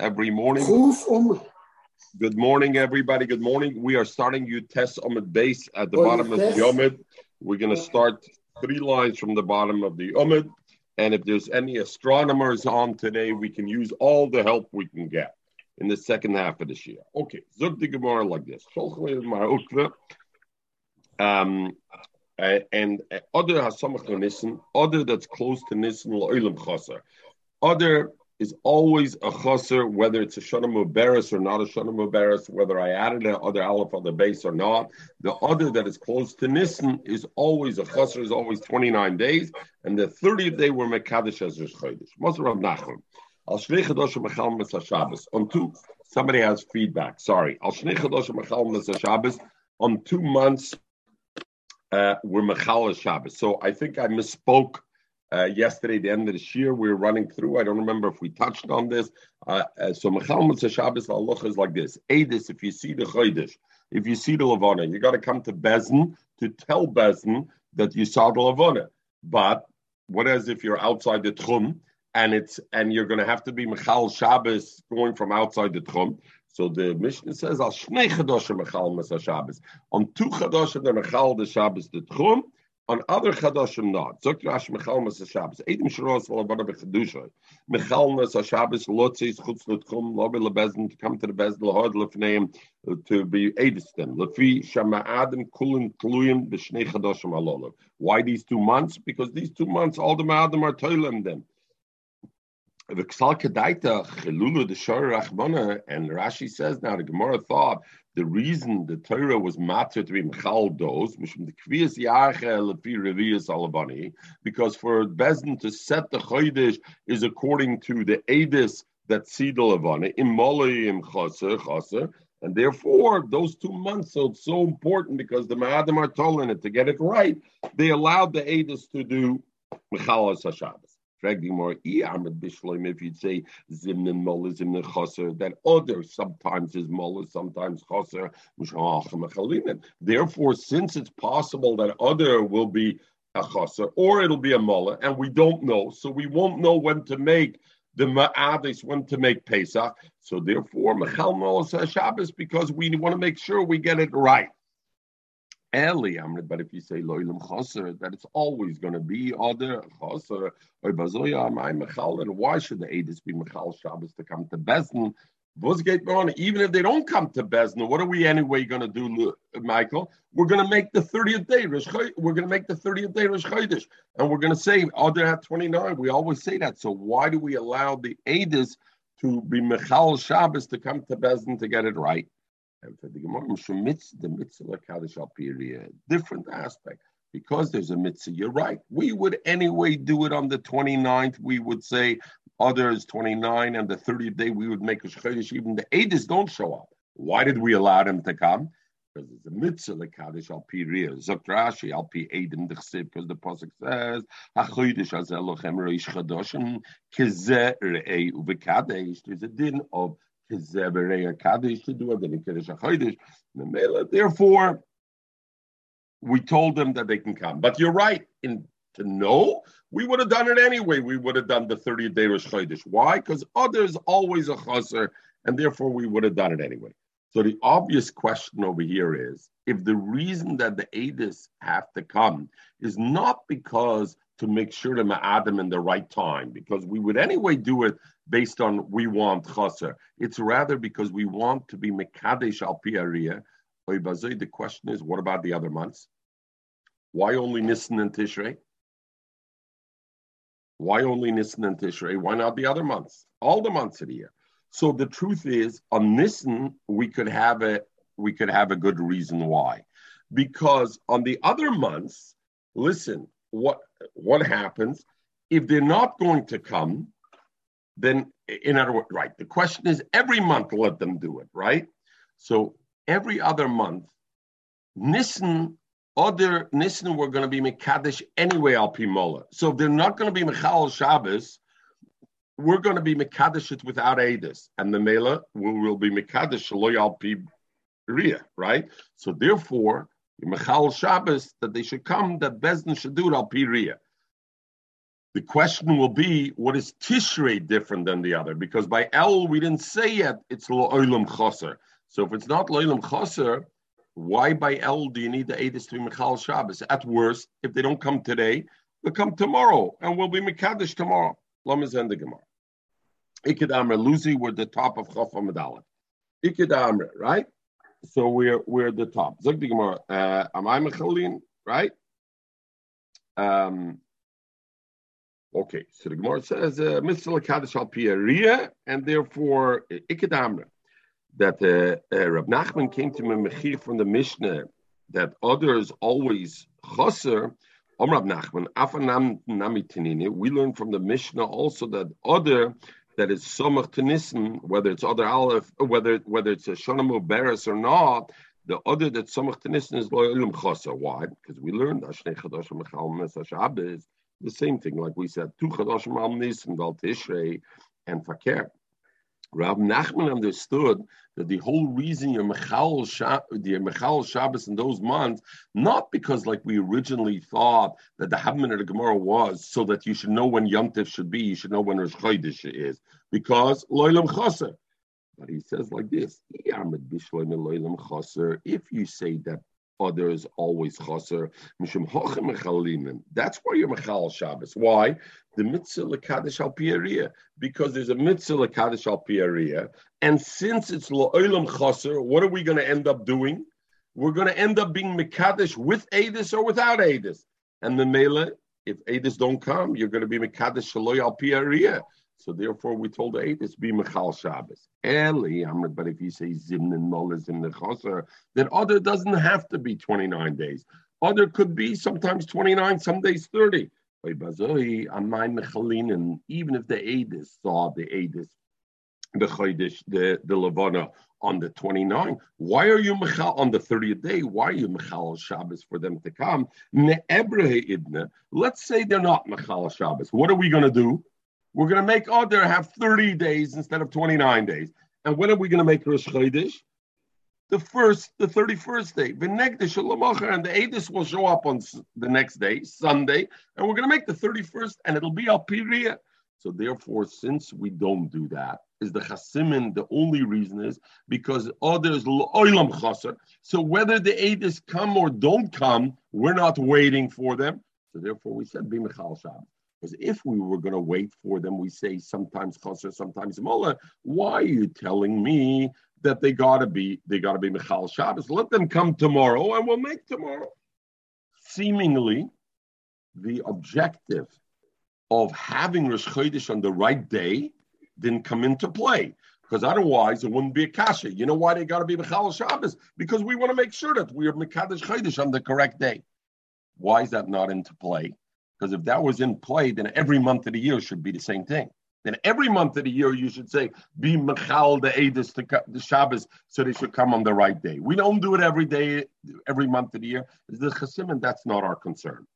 Every morning. Good morning, everybody. Good morning. We are starting Utes Omid base at the bottom of the Omid. We're going to start three lines from the bottom of the Omid. And if there's any astronomers on today, we can use all the help we can get in the second half of this year. Okay. Zug the Gemara like this. And other hasamach nissen, other that's close to nissen l'olam chaser. Other is always a chaser, whether it's a shana mubaris or not a shana mubaris, whether I added an other aleph on the base or not. The other that is close to nissen is always a chaser, is always 29 days, and the 30th day we're mekadosh as Rosh Chodesh. Moser Rav Nachman. Al shnei chadashim mechal misa Shabbos. On two, somebody has feedback. Sorry. Al shnei chadashim mechal misa Shabbos. On 2 months. We're Mechal Shabbos. So I think I misspoke yesterday, the end of this year. We were running through. I don't remember if we touched on this. So Mechal Mitzvah Shabbos, the halacha is like this. Eidus, if you see the Chodesh, if you see the Levana, you got to come to Bezdin to tell Bezdin that you saw the Levana. But what as if you're outside the Tchum and you're going to have to be Mechal Shabbos going from outside the Tchum. So the Mishnah says, "Al shnei chadashim mechal misa Shabbos." On 2 chadashim, they're mechal the Shabbos the tchum. On other chadashim, not. Zok Rashi mechal misa Shabbos. Eidim shiros v'lavada b'chadusha. Mechal misa Shabbos lotzeis chutz l'tchum lo be lebezin to come to the bezin l'hod l'fneim to be eidus them. Lefi shama'adim kulin tluyim b'shnei chadashim alolav. Why these 2 months? Because these 2 months, all the ma'adim are toilem them. And Rashi says now the Gemara thought the reason the Torah was matter to be mechal dos because for Bezdin to set the Chodesh is according to the Eidus that see the Levana, and therefore those 2 months are so important because the Ma'adim are told it to get it right. They allowed the Eidus to do mechal Shabbos. If you'd say zimnin mola zimnin chaser, that other sometimes is mola, sometimes chaser. Therefore, since it's possible that other will be a chaser or it'll be a mola, and we don't know, so we won't know when to make the ma'adis, when to make Pesach. So therefore, mechal mola Shabbos, because we want to make sure we get it right. Eli Amrit, but if you say loilam chaser, that it's always going to be other chaser or bazoya my mechal, and why should the Eidus be mechal Shabbos to come to Bezdin? Even if they don't come to Bezdin, what are we anyway going to do, Michael? We're going to make the 30th day. We're going to make the 30th day Rosh Chodesh, and we're going to say other at 29. We always say that. So why do we allow the Eidus to be mechal Shabbos to come to Bezdin to get it right? Different aspect. Because there's a mitzvah, you're right. We would anyway do it on the 29th. We would say others 29 and the 30th day we would make a shchodesh. Even the Eidus don't show up. Why did we allow them to come? Because it's a mitzvah l'kadosh al pi riyah. Zok Rashi al pi eidim d'chsiv. Because the pasuk says, "Hachodesh hazeh lochem reish chadoshim kizeh re'ei uvekadesh." There's a din of therefore, we told them that they can come. But you're right. We would have done it anyway. We would have done the 30th day Rosh Chodesh. Why? Because others always a chaser, and therefore we would have done it anyway. So the obvious question over here is, if the reason that the Eidus have to come is not because to make sure to ma'ad them in the right time, because we would anyway do it based on we want chaser. It's rather because we want to be mekadesh al pi ariyah. The question is, what about the other months? Why only Nisan and Tishrei? Why only Nisan and Tishrei? Why not the other months? All the months of the year. So the truth is, on Nisan we could have a good reason why, because on the other months, listen. What happens if they're not going to come? Then, in other words, right? The question is, every month let them do it, right? So every other month, Nisan we're going to be mekadesh anyway al pi mola. So if they're not going to be mechal Shabbos, we're going to be mekadesh it without Eidus, and the mela will be mekadesh lo al pi riyah, right? So therefore, Mechal Shabbos, that they should come, that Bezdin should do it al pi riyah. The question will be, what is Tishrei different than the other? Because by El, we didn't say yet it's Lo'olam Chaser. So if it's not Lo'olam Chaser, why by El do you need the Eidos to be Mechal Shabbos? At worst, if they don't come today, they'll come tomorrow, and we'll be Mekadosh tomorrow. Lamas and the Gemara. Iked Amr, Luzi, we're the top of Chaf Amud Aleph. Iked Amr, right? So we're the top. Zog the Gemara, am I Mechalin, right? Okay, so the Gemara says, Mr. Lekadosh al Pieria, and therefore, Iked Amr, that Rab Nachman came to Mechir from the Mishnah, that others always chaser. We learn from the Mishnah also that other that is somach tenisim, whether it's other aleph, whether it's a shonam uberes or not, the other that somach tenisim is lo'olum chaser. Why? Because we learned the same thing, like we said, tu chadashim al nisim dal tishrei and fakir. Rav Nachman understood that the whole reason you're Mechal Shabbos in those months, not because like we originally thought that the Habman of the Gemara was so that you should know when Yom Tov should be, you should know when Rosh Chodesh is, because Lo'olam Chaser. But he says like this, if you say that others always chaser, that's why you're Mechal Shabbos. Why? The mitzvah lekadosh al pi'ariya, because there's a mitzvah lekadosh al pi'ariya, and since it's lo'olam chaser, what are we going to end up doing? We're going to end up being mekadosh with Eidos or without Eidos. And the mele, if Eidos don't come, you're going to be mekadosh shelo al pi'ariya. So therefore, we told the Eidos be Mechal Shabbos. Eli, but if you say zimnin mola zimnin chaser, then other doesn't have to be 29 days. Other could be sometimes 29, some days 30. And even if the Eidos saw the Eidos, the Levana on the 29th, why are you Mechal on the 30th day? Why are you Mechal Shabbos for them to come? Let's say they're not Mechal Shabbos. What are we going to do? We're going to make other have 30 days instead of 29 days. And when are we going to make Rosh Chodesh? The 31st day. And the Eidos will show up on the next day, Sunday, and we're going to make the 31st, and it'll be al Piriyah. So therefore, since we don't do that, is the Chasimin, the only reason is because others lo'olam chaser. So whether the Eidos come or don't come, we're not waiting for them. So therefore, we said, be Mechal Shabbos. Because if we were going to wait for them, we say sometimes chaser, sometimes mola. Why are you telling me that they gotta be Mechal Shabbos? Let them come tomorrow, and we'll make tomorrow. Seemingly, the objective of having Rosh Chodesh on the right day didn't come into play, because otherwise it wouldn't be a kasha. You know why they gotta be Mechal Shabbos? Because we want to make sure that we are Mekadosh Chodesh on the correct day. Why is that not into play? Because if that was in play, then every month of the year should be the same thing. Then every month of the year, you should say, be Mechal the Eidos the Shabbos, so they should come on the right day. We don't do it every day, every month of the year. It's the Chasimin, that's not our concern.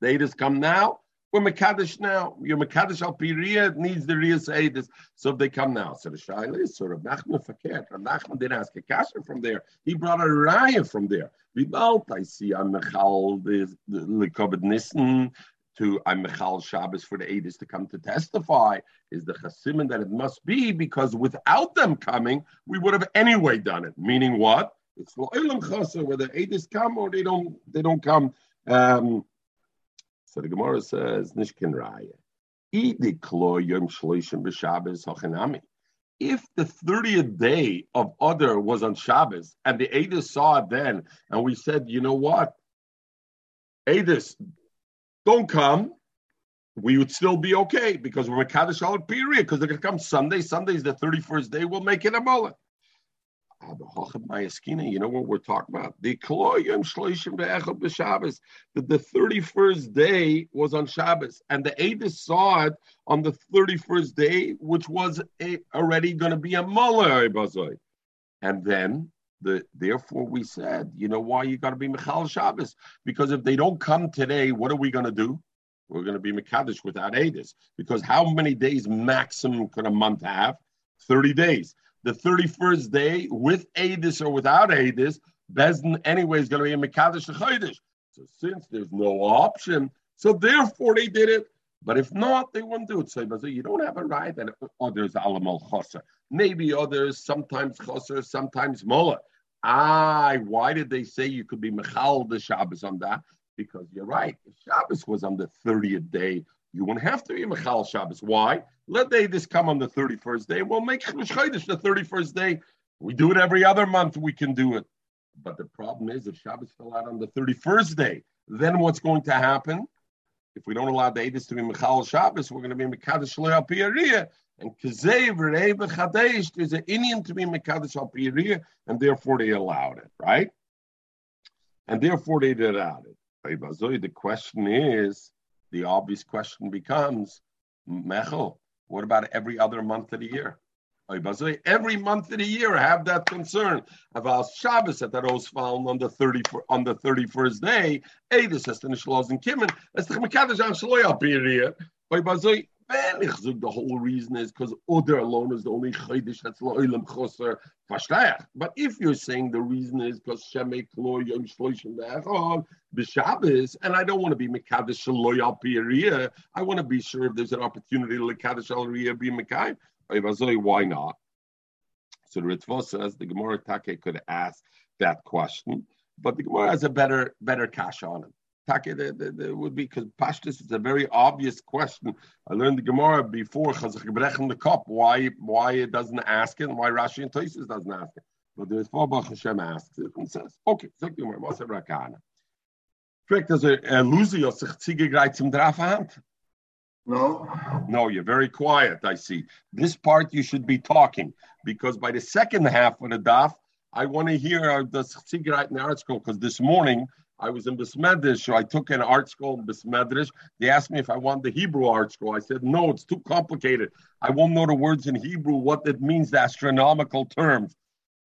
The Eidos come now, we're Mekadosh now. Your Mekadosh al Piriyah needs the Riyas Eidos, so if they come now. So the Shaila is, so Rav Nachman Faket. Rav Nachman didn't ask a kasha from there. He brought a Raya from there. I see I'm Mechal the Lekobed Nissen, to I'm Mechal Shabbos for the Eidos to come to testify, is the Chasimin that it must be, because without them coming, we would have anyway done it. Meaning what? It's lo'olam chaser, whether Eidos come or they don't come. So the Gemara says, Nishkin Raya, Idiklo Yom Shloshim b'Shabbos hachanami. If the 30th day of Adar was on Shabbos and the Eidos saw it then, and we said, you know what? Eidos, don't come, we would still be okay, because we're Mekadosh al Piriyah, because they're going to come Sunday. Sunday is the 31st day, we'll make it a mullah. You know what we're talking about? The 31st day was on Shabbos, and the Eidos saw it on the 31st day, which was already going to be a mullah. And then, therefore, we said, you know why you got to be Mechal Shabbos? Because if they don't come today, what are we going to do? We're going to be Mekadosh without Eidos. Because how many days maximum could a month have? 30 days. The 31st day, with Eidos or without Eidos, Bezdin anyway is going to be a Mekadosh Chodesh. So since there's no option, so therefore they did it. But if not, they won't do it. So you don't have a right that others alamal choser. Maybe others, sometimes choser, sometimes mola. Why did they say you could be mechal the Shabbos on that? Because you're right. If Shabbos was on the 30th day, you wouldn't have to be mechal Shabbos. Why? Let this come on the 31st day. We'll make Chumash Chodesh the 31st day. We do it every other month. We can do it. But the problem is, if Shabbos fell out on the 31st day, then what's going to happen? If we don't allow the Eidos to be Mechal Shabbos, we're going to be Mekadosh Lo Alpiyariya. And Kazei V'Rei V'Chadesh, there's an Indian to be Mekadosh Alpiyariya, and therefore they allowed it, right? And therefore they did out it. The question is, the obvious question becomes, Mechel, what about every other month of the year? Every month of the year, have that concern about Shabbos that was found on the 31st day. Eidos has to nishloz and kimin. As the mekadosh am shloy al period. The whole reason is because other alone is the only chodesh that's lo'ilam choser v'shleach. But if you're saying the reason is because shemay klor yom shloishim de'achol b'shabbos, and I don't want to be mekadosh shloy al period. I want to be sure if there's an opportunity to mekadosh al period be mekayim. Why not? So the Ritva says the Gemara Take could ask that question, but the Gemara has a better cash on it. Take, that would be because Pashtus is a very obvious question. I learned the Gemara before Chazach Brechem the Kop. Why it doesn't ask it, and why Rashi and Tosfos doesn't ask it. But the Ritva Baruch Hashem asks it and says, "Okay, Zok Gemara, Maser Rakana." Correct? Does a Luzi or Sechzige Greit zum Drafahand? No, you're very quiet, I see. This part you should be talking, because by the second half of the daf, I want to hear the Chzigreit in the art school, because this morning I was in Besmedrish, so I took an art school in Besmedrish. They asked me if I want the Hebrew art school. I said, no, it's too complicated. I won't know the words in Hebrew, what it means, the astronomical terms.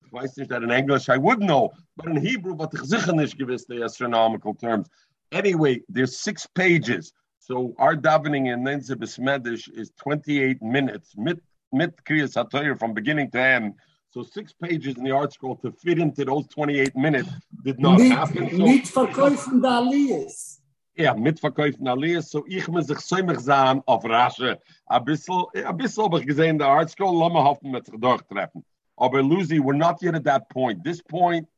If I said that in English, I would know, but in Hebrew, but the astronomical terms. Anyway, there's 6 pages. So our davening in Neinze Besmedish is 28 minutes, mit Kriyas HaTorah from beginning to end. So 6 pages in the art scroll to fit into those 28 minutes did not happen. So, mit verkaufen the Aliyas. Yeah, mit verkaufen Aliyas. So ich muss sich säumig sein auf Rasche. A bissl habe ich gesehen, the art scroll, lass mal hoffen, dass ich durchtreffen. Aber Lucy, we're not yet at that point. This point,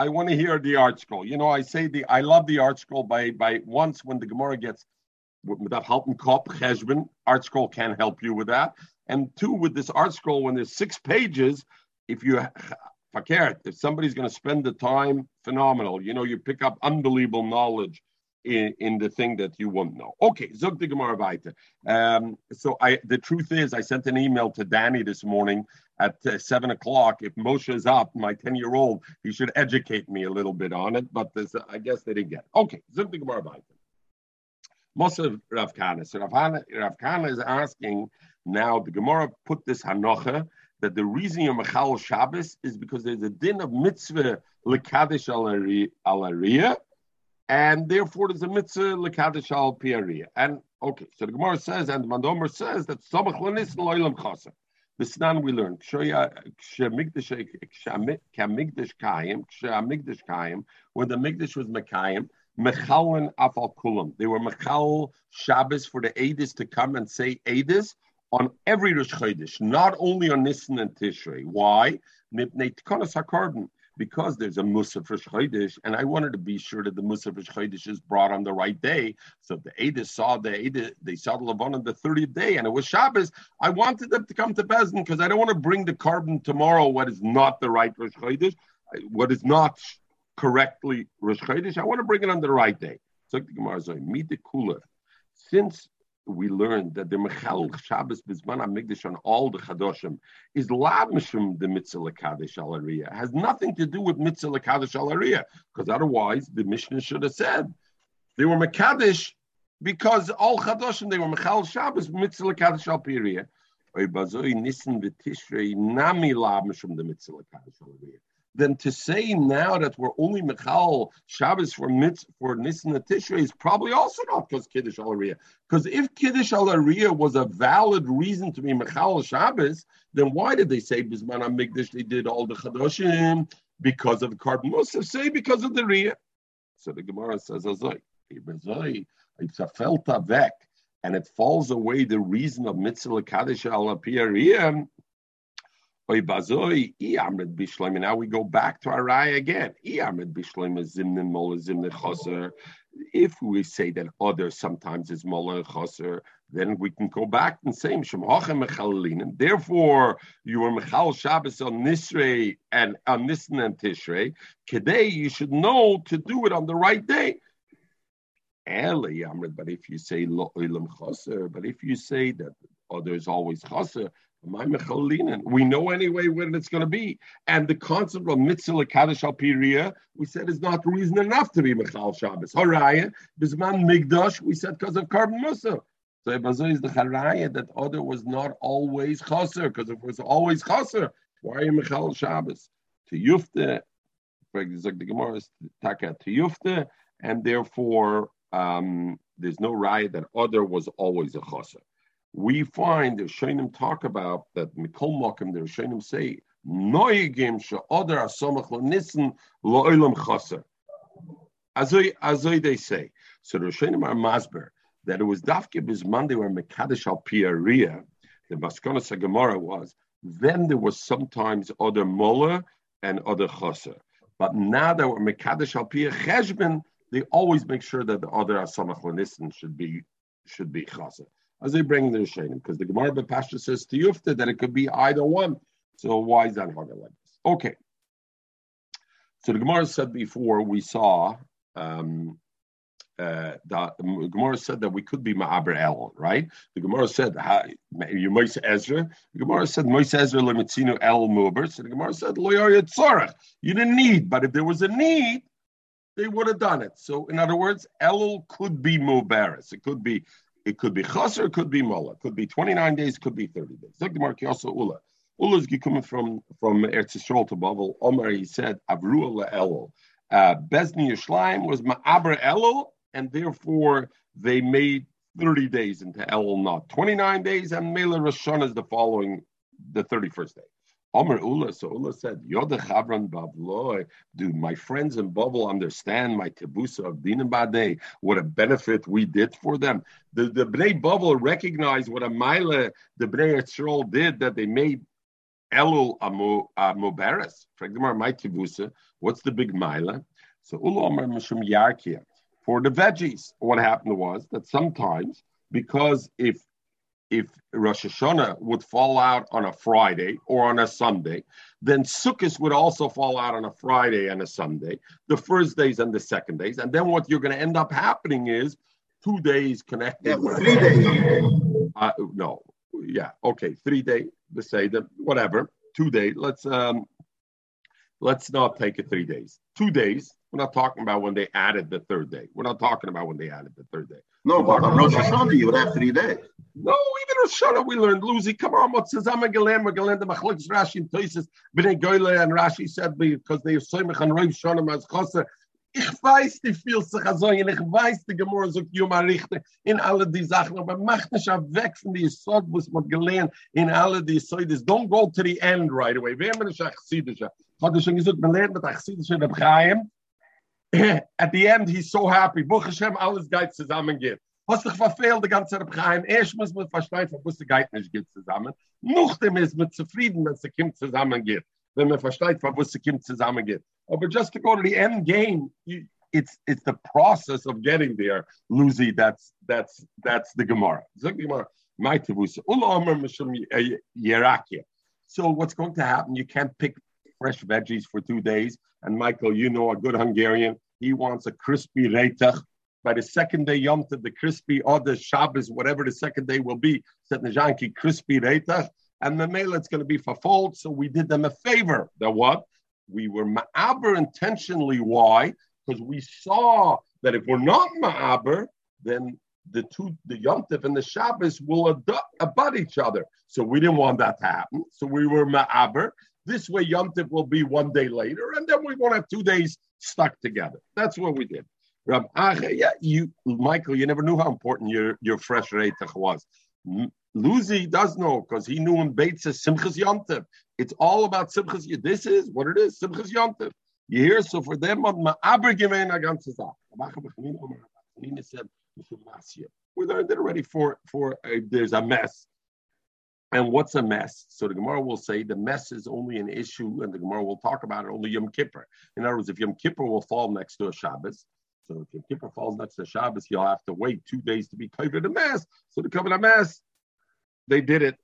I want to hear the art scroll. You know, I say I love the art scroll by once when the Gemara gets with that halten kop cheshbon, art scroll can help you with that. And 2, with this art scroll, when there's 6 pages, if somebody's going to spend the time, phenomenal. You know, you pick up unbelievable knowledge in the thing that you won't know. Okay, zog the Gemara weiter. The truth is, I sent an email to Danny this morning at 7:00. If Moshe is up, my 10-year-old, he should educate me a little bit on it, but this, I guess they didn't get it. Okay, zog the Gemara weiter. Most of Rav Kana. So Rav Kana is asking now, the Gemara put this hanocha, that the reason you're mechal Shabbos is because there's a din of mitzvah lekadesh alariya, and therefore, there's a mitzvah lekadosh al piariya. And okay, so the Gemara says, and Mandomer says that samach lenis loylam chaser. The Snan we learn k'shamigdash kayim. When the migdash was mekayim, mechalin afal kulam. They were mechal Shabbos for the Eidos to come and say Eidos on every Rosh Chodesh, not only on Nisan and Tishrei. Why? Mipnei tikonos hakorban. Because there's a Musaf Rosh Chodesh, and I wanted to be sure that the Musaf Rosh Chodesh is brought on the right day. So if the Eidos saw the Levon on the 30th day, and it was Shabbos, I wanted them to come to Bezdin, because I don't want to bring the carbon tomorrow, what is not the right Rosh Chodesh, what is not correctly Rosh Chodesh. I want to bring it on the right day. So the Gemara says, meet the Kula. Since we learned that the Mechal Shabbos Bizman HaMikdash on all the Chadoshim is Lab Mishum the Mitzvah L'Kadosh Alariya. Has nothing to do with Mitzvah L'Kadosh Alariya, because otherwise the Mishnah should have said they were Mekadosh because all Chadoshim, they were Mechal Shabbos Mitzvah L'Kadosh Alariya. Then to say now that we're only Mechal Shabbos for Nisan and Tishrei is probably also not because Kiddush Alariya. Because if Kiddush Alariya was a valid reason to be Mechal Shabbos, then why did they say Bizman HaMikdash they did all the Chadoshim? Because of the Karban Musaf, say because of the Riyah. So the Gemara says, and it falls away the reason of mitzvah kaddish al apir. Now we go back to our raya again. If we say that other sometimes is mola chaser, then we can go back and say, therefore, you were mechal Shabbos on Nisrei and on Nisan and Tishrei. Kedei, you should know to do it on the right day. But if you say lo ilam chaser, but if you say that others always chaser, we know anyway when it's going to be. And the concept of mitzvah kaddish al piriyah, we said, is not reason enough to be mechal Shabbos. Haraya, bisman migdash, we said because of carbon musa. So Ibazoi is the haraya that other was not always chaser, because if it was always chaser, why are you mechal Shabbos? To yufte, taka to yufte, and therefore there's no raya that other was always a chaser. We find the Rishonim talk about that Mikol Mokim, the Rishonim say, Noigim she'odar asomach l'nissen lo'olam chaser. Azoi they say. So the Rishonim are masber, that it was Dafke Bisman, they were Mekadesh al Pi'ariya, the Maskonos HaGemara was, then there was sometimes other mola and other chaser. But now that we're Mekadesh al Pi'ar Cheshben, they always make sure that the other asomach l'nissen should be chaser. As they bring the Rishonim, because the Gemara B'Pashta says to Yufta that it could be either one. So why is that harder like this? Okay. So the Gemara said before we saw, the Gemara said that we could be Ma'aber Elon, right? The Gemara said, you Moise Ezra. The Gemara said, Moise Ezra lemetzinu el muber. So the Gemara said, lo yaya tzorach. You didn't need, but if there was a need, they would have done it. So in other words, Elul could be Mubaris. It could be chaser, it could be mola, it could be 29 days, it could be 30 days. Zagdemarki also Ula. Ula is coming from Eretz Yisrael to Babel. Omer, he said, Avru la Elul. Bezni Yishleim was Ma'aber Elul, and therefore they made 30 days into Elul, not 29 days, and Mela Roshana is the 31st day. Omer Ula, so Ula said, Yoda Chavran Bavloi, do my friends in Babel understand my Tibusa of Dinim Badei, what a benefit we did for them. The Bnei Babel recognized what a Maila the Bnei Yisrael did, that they made Elul Mubaris. For example, my Tibusa, what's the big Maila? So Ula Omer Mishum Yarkia. For the veggies, what happened was that sometimes, because if Rosh Hashanah would fall out on a Friday or on a Sunday, then Sukkot would also fall out on a Friday and a Sunday, the first days and the second days. And then what you're going to end up happening is 2 days connected. Yeah, 3 days. No. Yeah. Okay. 3 days. Let's say that whatever. 2 days. Let's not take it 3 days. 2 days. We're not talking about when they added the third day. No, but on Rosh Hashanah, you would have 3 days. No, even Rosh Hashanah, we learned, Luzi, come on, and Rashi said, because they are so much on Rosh Hashanah, as Chosser, ich weiß, die Vielzachazoyen, ich weiß, die Gemorre, so Yuma Richter, in alle die Sachen, aber macht nicht weg von die Yisod, was man gelernt, in alle die Yisod, don't go to the end right away. Wer man ist Achsidischer? Ich hatte schon gesagt, man lernt mit Achsidischer, der Bchaim, at the end, he's so happy. Buch Hashem, alles geht zusammen geht. Hast dich verfehlt, die ganze Rebchaim. Erst muss man verstehen, warum es geht nicht geht zusammen. Nachdem ist man zufrieden, wenn es kommt zusammen geht. Wenn man versteht, warum es kommt zusammen geht. But just to go to the end game, it's the process of getting there, Lucy. That's the Gemara. My Tavus. So what's going to happen? You can't pick fresh veggies for 2 days. And Michael, you know, a good Hungarian, he wants a crispy reitach. By the second day Yom Tov, the crispy or the Shabbos, whatever the second day will be, said Nejanki, crispy reitach. And the meal it's going to be fulfilled. So we did them a favor. That what? We were ma'aber intentionally. Why? Because we saw that if we're not ma'aber, then the Yom Tov and the Shabbos will abut each other. So we didn't want that to happen. So we were ma'aber. This way, Yom Tov will be 1 day later, and then we won't have 2 days stuck together. That's what we did. Rab Ache, yeah, you, Michael, you never knew how important your fresh reitach was. Luzi does know, because he knew in Beit says Simchas Yom Tov. It's all about Simchas. This is what it is, Simchas Yom Tov. You hear? So for them, Ma'aber gemein a ganze Sache. Rab Ache B'chanina said, They're ready for there's a mess. And what's a mess? So the Gemara will say the mess is only an issue, and the Gemara will talk about it only Yom Kippur. In other words, if Yom Kippur will fall next to a Shabbos, so if Yom Kippur falls next to Shabbos, you'll have to wait 2 days to be covered a mess. So to cover the mess, they did it,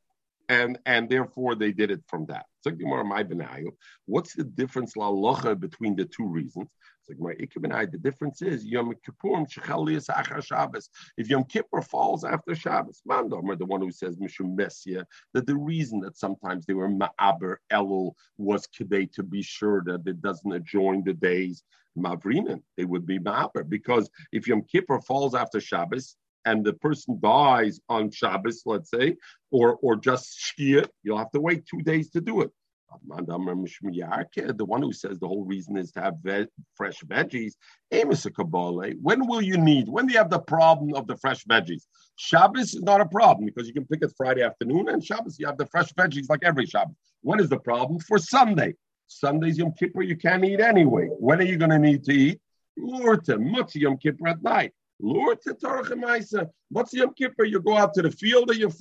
and therefore they did it from that. So Gemara, my benayu, what's the difference la'locha between the two reasons? So Gemara, ik benay, the difference is Yom Kippurim shechaliyas achar Shabbos. If Yom Kippur falls after Shabbos, Mandomer, the one who says mishum mesia, that the reason that sometimes they were ma'aber elul was kedei to be sure that it doesn't adjoin the days. Mavrinen, they would be ma'aber, because if Yom Kippur falls after Shabbos and the person dies on Shabbos, let's say, or just shkia, you'll have to wait 2 days to do it. The one who says the whole reason is to have fresh veggies, when will you need? When do you have the problem of the fresh veggies? Shabbos is not a problem because you can pick it Friday afternoon, and Shabbos you have the fresh veggies like every Shabbos. When is the problem? For Sunday. Sunday's Yom Kippur, you can't eat anyway. When are you going to need to eat? Lurta, Motzi Yom Kippur at night. Lurta, Torah Chemaisa. Motzi Yom Kippur, you go out to the field and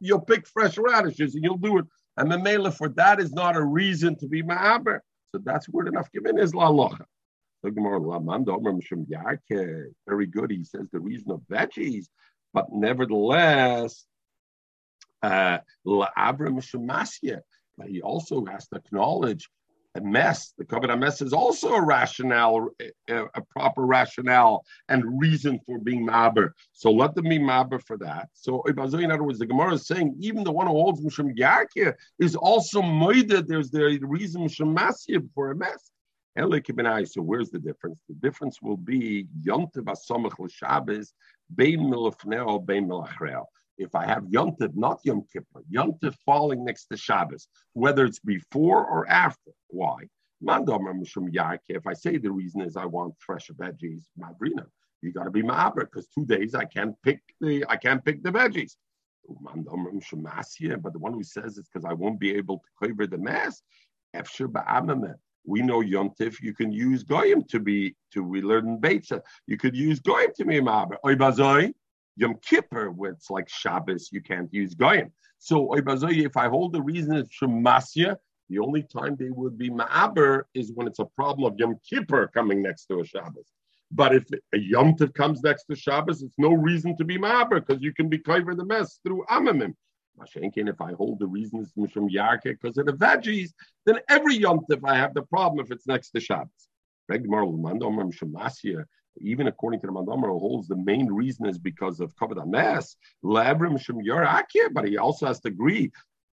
you'll pick fresh radishes and you'll do it. And the Mela, for that is not a reason to be Ma'aber. So that's where the Nafkimin is La'locha. Very good. He says the reason of veggies, but nevertheless, La'abra Mishamasya. But he also has to acknowledge a mess. The Kavod mess is also a rationale, a proper rationale and reason for being ma'aber. So let them be ma'aber for that. So in other words, the Gemara is saying even the one who holds Mishum Yarkeh is also moida. There's the reason Mishum Masiyah for a mess. So where's the difference? The difference will be Yom Tov Asamach L'Shabbos Bein Milafneo Bein Milachreo. If I have Yom Tov, not Yom Kippur, Yom Tov falling next to Shabbos, whether it's before or after. Why? If I say the reason is I want fresh veggies, Mavrina, you got to be Ma'aber because 2 days I can't pick the veggies. But the one who says it's because I won't be able to cover the mass, we know Yom Tov, you can use Goyim we learn in Beitza, you could use Goyim to be Ma'aber. Oy bazoi. Yom Kippur, where it's like Shabbos, you can't use Goyim. So, if I hold the reason it's Shemasya, the only time they would be Ma'aber is when it's a problem of Yom Kippur coming next to a Shabbos. But if a Yom Tov comes next to Shabbos, it's no reason to be Ma'aber because you can be covered the mess through Amamim. Mashenkin, if I hold the reason it's Mishum Yarkeh because of the veggies, then every Yom Tov I have the problem if it's next to Shabbos. Even according to the Mandamar, who holds the main reason is because of Kavod HaMes, Labrim Shem Yarkeh, but he also has to agree.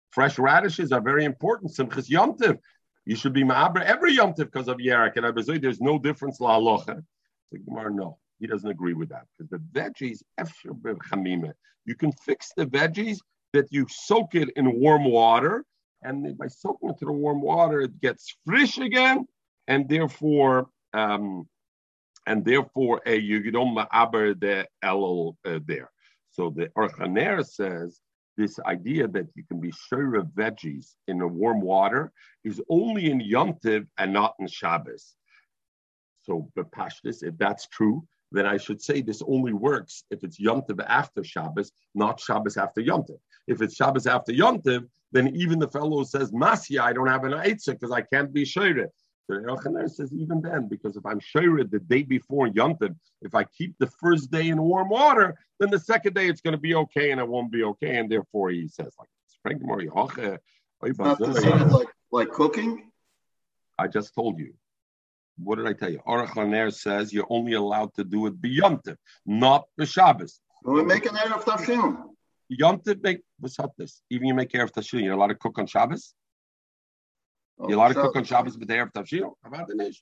Fresh radishes are very important. Simchas Yom Tov, you should be Ma'aber every Yom Tov because of Yarkeh. And I would say there's no difference la'alocha. The Gemara, no, he doesn't agree with that because the veggies, efshar b'chamimah, you can fix the veggies that you soak it in warm water, and by soaking it in the warm water, it gets fresh again, and therefore. You don't ma'aber the elul there. So the Orchaner says this idea that you can be sure of veggies in a warm water is only in Yom Tov and not in Shabbos. So bepashtis, if that's true, then I should say this only works if it's Yom Tov after Shabbos, not Shabbos after Yom Tov. If it's Shabbos after Yom Tov, then even the fellow says Masya, I don't have an Eitzah because I can't be sure. The Elchaner says even then, because if I'm shayred the day before Yom Tov, if I keep the first day in warm water, then the second day it's going to be okay, and it won't be okay, and therefore he says like this. It's not the same like cooking. I just told you. What did I tell you? Elchaner says you're only allowed to do it b'Yom Tov, not b'Shabbos. We're making erev tashil. Yom Tov make this. Even you make erev tashil, you're allowed to cook on Shabbos. You're allowed to cook on Shabbos with the Erev Tashil. How about the Nish?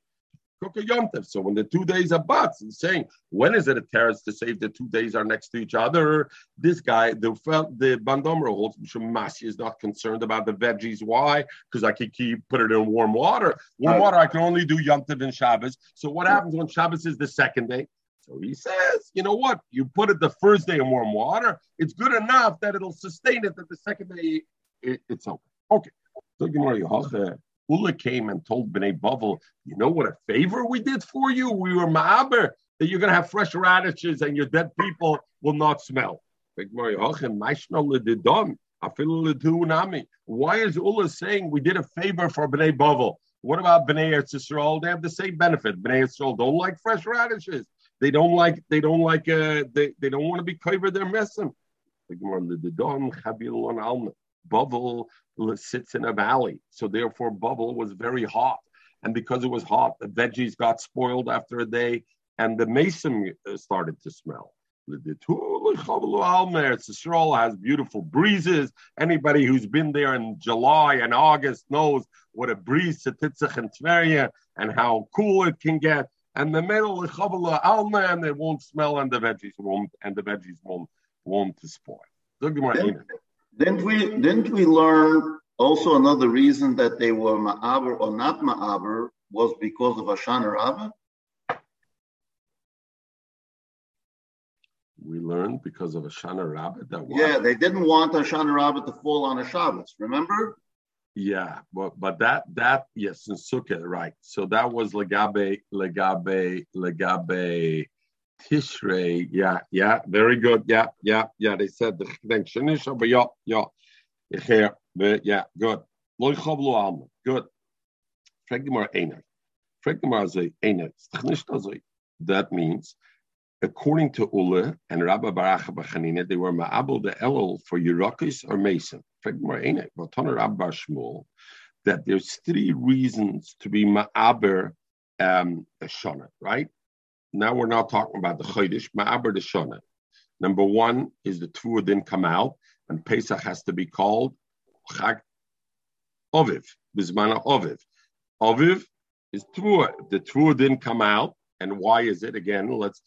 Cook a Yom Tov. So when the 2 days are butts, he's saying, when is it a teretz to say if the 2 days are next to each other? This guy, the Bandomer holds Mishum Masya is not concerned about the veggies. Why? Because I can put it in warm water. Warm water, I can only do Yom Tov and Shabbos. So what happens when Shabbos is the second day? So he says, you know what? You put it the first day in warm water. It's good enough that it'll sustain it that the second day it's over. Okay. So Gemara Yehoshua, Ula came and told Bnei Bavel, you know what a favor we did for you? We were Ma'aber. you're going to have fresh radishes and your dead people will not smell. Why is Ullah saying we did a favor for Bnei Bavel? What about Bnei Eretz Yisrael? They have the same benefit. Bnei Yisrael don't like fresh radishes. They don't want to be covered their messing. Bavel sits in a valley. So therefore Bavel was very hot. And because it was hot, the veggies got spoiled after a day and the mason started to smell. Yisrael has beautiful breezes. Anybody who's been there in July and August knows what a breeze Setitzach and Tveria and how cool it can get. And the metal alma, and they won't smell, and the veggies won't spoil. Didn't we learn also another reason that they were ma'aber or not ma'aber was because of Hashanah Rabbah? We learned because of Hashanah Rabbah that they didn't want Hashanah Rabbah to fall on a Shabbos, remember? Yeah, but that yes, in Sukkah, right. So that was Legabe Tishrei. Yeah, very good. Yeah. They said the Shenisha, but yeah, good. Loy Chavlu Alma, good. Fregdimar Einer. That means, according to Ullah and Rabbi Barach Bachanina, they were ma'abel the elul for Yerakis or Mason. That there's three reasons to be ma'aber the shana, right? Now we're not talking about the chodesh, ma'aber the shana. Number one is the Tevuah didn't come out, and Pesach has to be called Chag Oviv, Bizmana Oviv. Oviv is Tevuah. The Tevuah didn't come out, and why is it? Again, because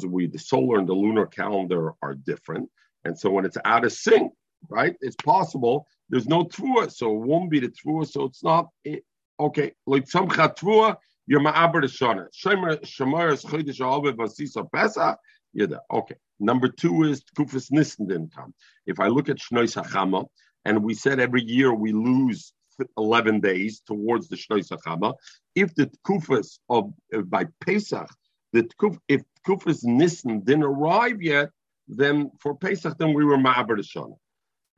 the solar and the lunar calendar are different. And so when it's out of sync, right, it's possible there's no Tevuah, so it won't be the Tevuah, so it's not okay. Like Tzomcha Tevuah, you're Ma'aber Shana. Shemaris Chodesh Aviv Vasisa Pesach. Okay. Number two is Kufas Nissen didn't come. If I look at Shnois Hachama, and we said every year we lose 11 days towards the Shnois Hachama, if the Kufas of by Pesach, if Kufas Nissen didn't arrive yet, then for Pesach, then we were Ma'aber Shana.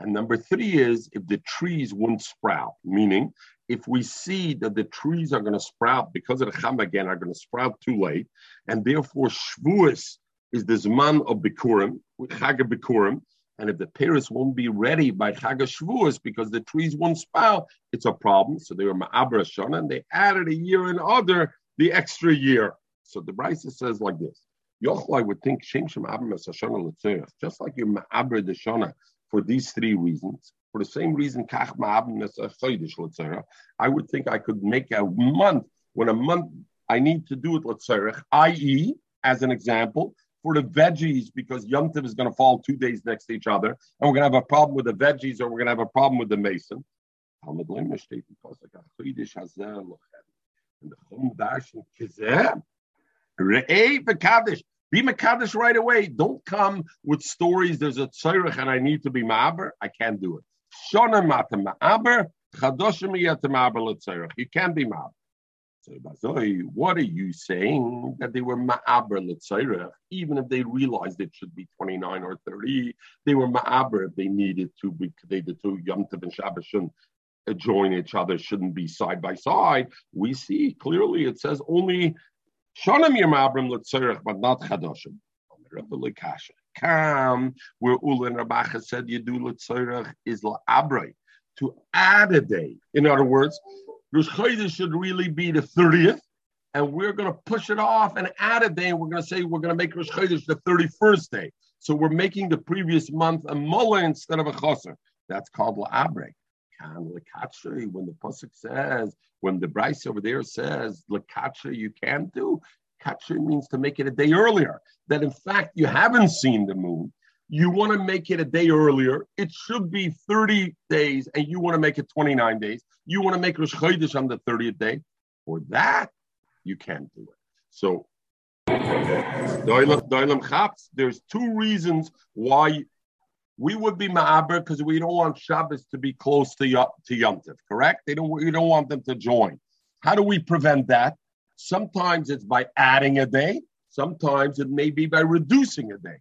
And number three is if the trees wouldn't sprout, meaning if we see that the trees are going to sprout because of the Chama again, are going to sprout too late, and therefore Shavuos is the Zman of Bikurim, Chag Bikurim, and if the Paris won't be ready by Chag Shavuos because the trees won't sprout, it's a problem. So they were Ma'aber Shana, and they added a year and other, the extra year. So the Brisa says like this, Yochai would think, just like you're Ma'aber the Shana, for these three reasons, for the same reason, I would think I could make a month, when a month I need to do it, i.e., as an example, for the veggies, because Yom Tov is going to fall 2 days next to each other, and we're going to have a problem with the veggies, or we're going to have a problem with the mason. And the Chum Dash and Kizeh, Re'eh v'Kadosh. Be Mekadosh right away. Don't come with stories. There's a tzorech and I need to be ma'aber. I can't do it. Shona matem ma'aber, chadoshim yatem ma'aber l'tzorech. You can't be ma'aber. So, Bazoi, what are you saying that they were ma'aber l'tzorech? Even if they realized it should be 29 or 30, they were ma'aber if they needed to. They the two Yom Tov and Shabbos shouldn't join each other. Shouldn't be side by side. We see clearly. It says only. Shonam Yom Abram L'Tzorech, but not Chadoshim. Come, where Ullah and Rabacha said Yedu L'Tzorech is L'Abrei, to add a day. In other words, Rosh Chodesh should really be the 30th, and we're going to push it off and add a day, and we're going to say we're going to make Rosh Chodesh the 31st day. So we're making the previous month a Mullah instead of a Chosar. That's called L'Abrei. When the Pasuk says, when the Bryce over there says, Lekatcha, you can't do, Katcha means to make it a day earlier. That in fact, you haven't seen the moon. You want to make it a day earlier. It should be 30 days, and you want to make it 29 days. You want to make Rosh Chodesh on the 30th day. For that, you can't do it. So, there's two reasons why. We would be ma'aber because we don't want Shabbos to be close to Yom Tov, correct? We don't want them to join. How do we prevent that? Sometimes it's by adding a day. Sometimes it may be by reducing a day.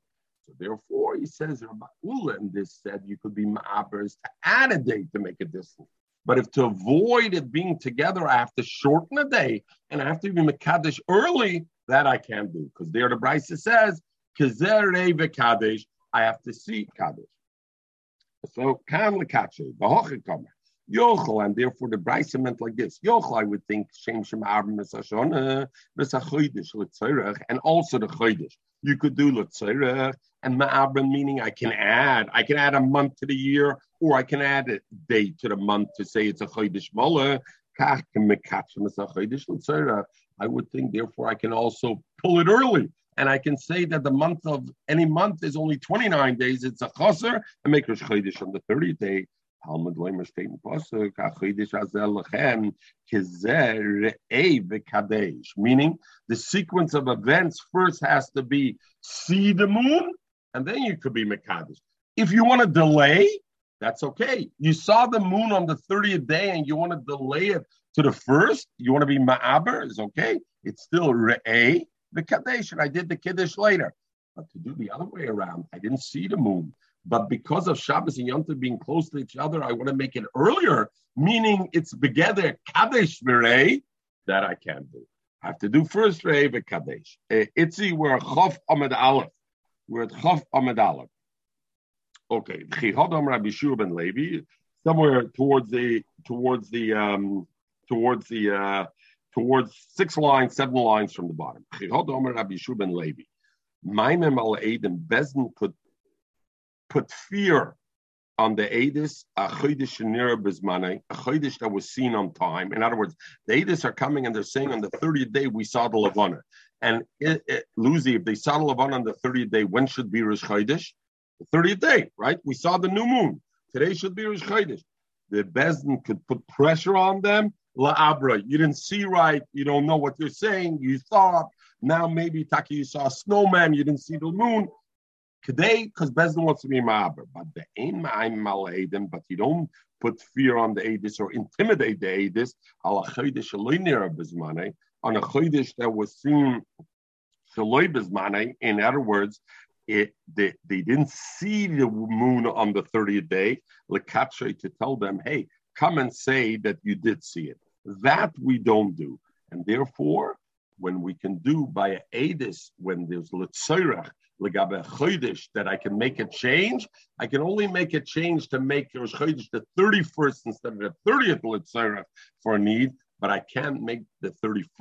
So therefore, he says, Rabbi Ula in this said, you could be ma'abers to add a day to make a distance. But if to avoid it being together, I have to shorten a day and I have to be mekadesh early, that I can't do. Because there the Brisa says, kazerei v'kadesh, I have to see kadesh. So kan lekache, v'hoche kamer. Yochel, and therefore the Brisa meant like this. Yochel, I would think, shem shem arm mesashonah, mesachoydish l'tzeirach, and also the choydish. You could do l'tzeirach, and ma'abran meaning I can add a month to the year, or I can add a day to the month to say it's a chodesh mola. I would think, therefore, I can also pull it early, and I can say that the month of any month is only 29 days. It's a chaser, and make rosh chodesh on the 30th day. Talmud Leimer statement pasuk chodesh azel lechem kezer rei v'kadesh. Meaning, the sequence of events first has to be see the moon. And then you could be mekadesh. If you want to delay, that's okay. You saw the moon on the 30th day and you want to delay it to the first, you want to be ma'aber, it's okay. It's still re'eh, the kadesh, and I did the kiddush later. But to do the other way around, I didn't see the moon. But because of Shabbos and Yom Tov being close to each other, I want to make it earlier, meaning it's together, kadesh re'eh, that I can't do. I have to do first re'eh, the kadesh. Itzi, we're chof amid aleph. We're at Chof Amid Aleph. Okay, Chihodam Rabbi Shua ben Levi, somewhere towards 6 lines, 7 lines from the bottom. Chihodam Rabbi Shua ben Levi, Maimem al Eidim Bezdin could put fear on the Eidus, a Chodesh Nira Bezmanai, a Chodesh that was seen on time. In other words, the Eidus are coming and they're saying on the 30th day we saw the Levana. And Luzi, if they saw the Levana on the 30th day, when should be Rosh Chodesh? The 30th day, right? We saw the new moon. Today should be Rosh Chodesh. The Bezdin could put pressure on them. La'abra, you didn't see right. You don't know what you're saying. You thought. Now maybe, Taki, you saw a snowman. You didn't see the moon. Today, because Bezdin wants to be ma'aber. But the ain ma'ayim mal'edim, but you don't put fear on the Eidus or intimidate the Eidus. Ala Chodesh Eloi Nira Bezmanai. On a chodesh that was seen, in other words, they didn't see the moon on the 30th day, lekatche to tell them, hey, come and say that you did see it. That we don't do. And therefore, when we can do by Eidus, when there's l'tzeirach, legabe chodesh, that I can make a change, I can only make a change to make Rosh Chodesh the 31st instead of the 30th l'tzeirach for a need. But I can't make the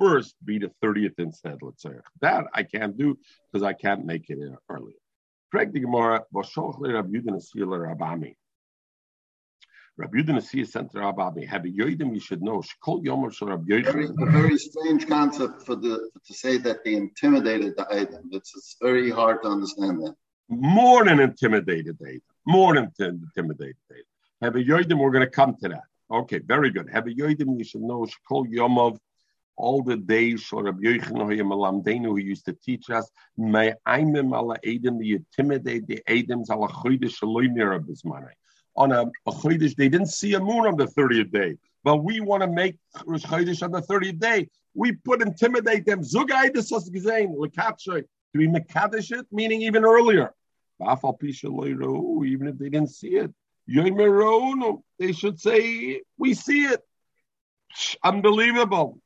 31st be the 30th instead, let's say. That I can't do because I can't make it earlier. Correct the Gemara, Voshochler Rabbi Yehuda Nasi Rabami. Rabbi Yehuda Nasi sent to Rabami. Have a yoidim, you should know. That is a very strange concept to say that they intimidated the item. It's very hard to understand that. More than intimidated the item. More than intimidated the item. Have a yoidim, we're going to come to that. Okay, very good. Have a yoidim, you should know, Shekol Yomov, all the days, Rabbi Yochanan who used to teach us, Me'aimim ala Eidim, you intimidate the Eidims ala Chodesh Eloi Nira Bezmanai. On a Chodesh, they didn't see a moon on the 30th day, but we want to make Rosh Chodesh on the 30th day. We put intimidate them, Zug Eidus as Gezein, Lekatshoi, to be Mekadesh it, meaning even earlier. Ba'afal Pisha Leiru, even if they didn't see it. They should say, we see it. Unbelievable.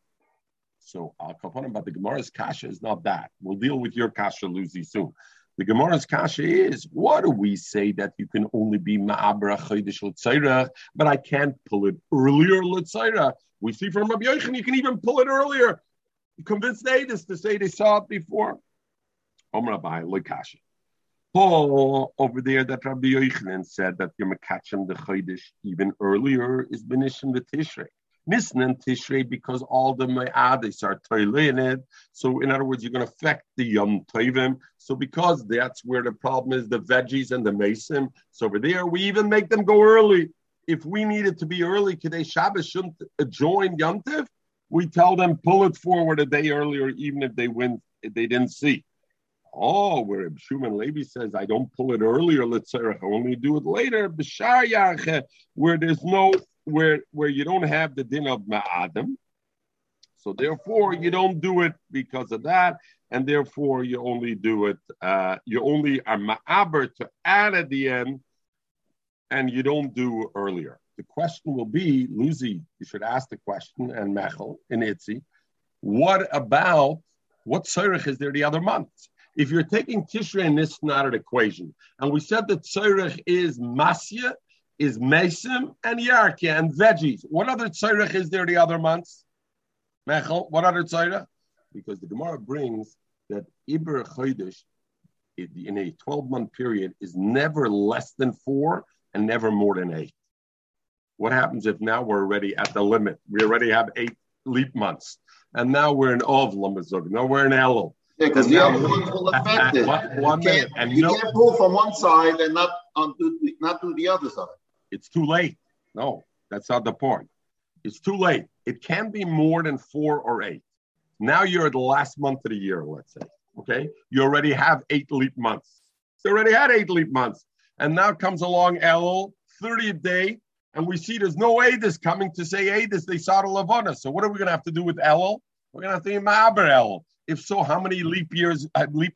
So I'll complain about the Gemara's kasha is not that. We'll deal with your kasha, Lucy, soon. The Gemara's kasha is, what do we say that you can only be ma'abra chodesh l'tzeirach, but I can't pull it earlier l'tzeirach? We see from Rabbi Yochanan, you can even pull it earlier. You convince the Eidus to say they saw it before. Omra b'ai l'kasha. Paul over there that Rabbi Yochanan said that you're mekachim the chodesh even earlier is benishim the tishrei, nisnan tishrei because all the me'adis are toile in it. So in other words, you're going to affect the yom tovim. So because that's where the problem is, the veggies and the mesim. So over there, we even make them go early. If we need it to be early, today Shabbos shouldn't join yom tov. We tell them pull it forward a day earlier, even if they didn't see. Oh, where Shuman Levi says, I don't pull it earlier, let's only do it later. Where there's no, where you don't have the din of Ma'adam. So therefore, you don't do it because of that, and therefore you only do it. You only are ma'aber to add at the end, and you don't do earlier. The question will be, Luzi, you should ask the question, and Mechel and Itzi, what tzorich is there the other month? If you're taking Tishrei and Nissan out of the equation, and we said that tzorich is masya, is mesim, and yarkia, and veggies, what other tzorich is there the other months? Mechel, what other tzorich? Because the Gemara brings that Iber Chodesh in a 12-month period is never less than 4 and never more than 8. What happens if now we're already at the limit? We already have 8 leap months. And now we're in Ov Lamazog. Now we're in Elul. Yeah, because the other ones will affect it. One minute. And you can't pull from one side and not do the other side. It's too late. No, that's not the point. It's too late. It can be more than 4 or 8. Now you're at the last month of the year, let's say. Okay? You already have 8 leap months. You already had 8 leap months. And now comes along Elul, 30th day. And we see there's no Eidos coming to say Eidos, they saw the Lavona. So what are we going to have to do with Elul? We're going to have to do Ma'aber Elul. If so, how many leap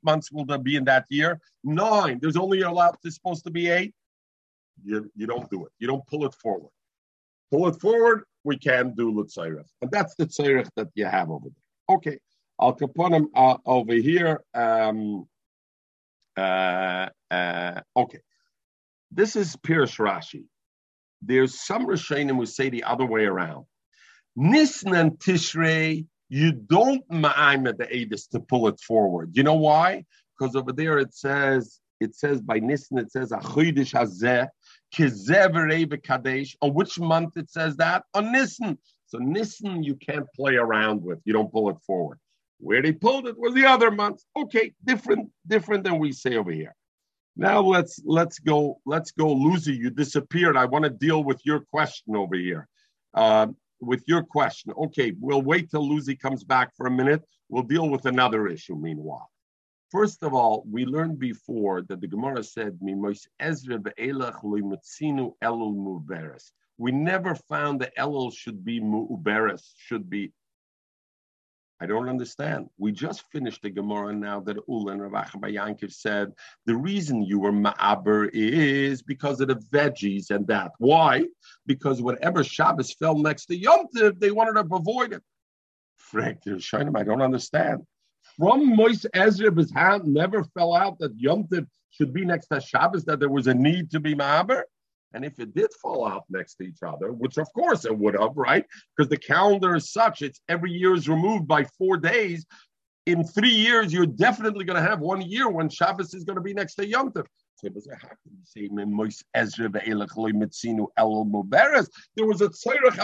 months will there be in that year? 9. There's only allowed, there's supposed to be 8. You don't do it. You don't pull it forward. Pull it forward, we can do L'Tzairech. And that's the Tzairech that you have over there. Okay, I'll Kaponim over here. Okay, this is Pirush Rashi. There's some Rishonim who say the other way around. Nissan and Tishrei, you don't ma'ameh the Eidos to pull it forward. You know why? Because over there it says by Nissan, it says Achodesh Hazeh, Kizeh V'Rei V'Kadesh. On which month it says that? On Nissan. So Nissan you can't play around with. You don't pull it forward. Where they pulled it was the other month. Okay, different than we say over here. Now let's go, Luzi. You disappeared. I want to deal with your question over here. Okay, we'll wait till Luzi comes back for a minute. We'll deal with another issue meanwhile. First of all, we learned before that the Gemara said, we never found the Elul should be mu'uberes, should be. I don't understand. We just finished the Gemara now that Ula and Rav Acha bar Yankiv said, the reason you were ma'aber is because of the veggies and that. Why? Because whatever Shabbos fell next to Yom Tov, they wanted to avoid it. Frank, I don't understand. From Moshe Ezra's hand never fell out that Yom Tov should be next to Shabbos, that there was a need to be ma'aber. And if it did fall out next to each other, which of course it would have, right? Because the calendar is such, it's every year is removed by 4 days. In 3 years, you're definitely going to have 1 year when Shabbos is going to be next to Yom Tov. So how can you say, there was a tzorech,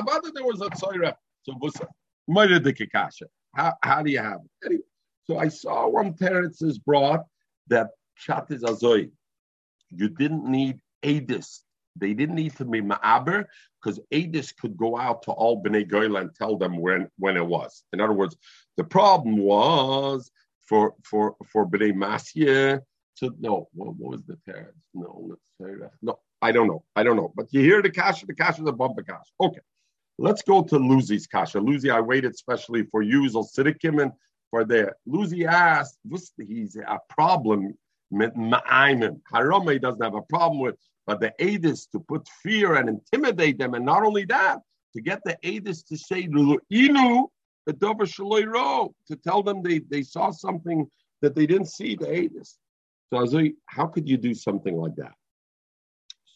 So how do you have it? Anyway, so I saw one Teretz is brought that Pshat is Azoi. You didn't need Eidos. They didn't need to be ma'aber because Eidos could go out to all B'nai Goyla and tell them when it was. In other words, the problem was for B'nai Masya to know. What was the parents? No, let's say that. No, I don't know. But you hear the kasha, the bumper kasha. Okay, let's go to Luzi's kasha. Luzi, I waited specially for you, Zolsidikim, and for there. Luzi asked, he's a problem with ma'ayman. Harome doesn't have a problem with. But the Eidos to put fear and intimidate them, and not only that, to get the Eidos to say Inu, the Dover Shaloiro, to tell them they saw something that they didn't see, the Eidos. So Azoi, how could you do something like that?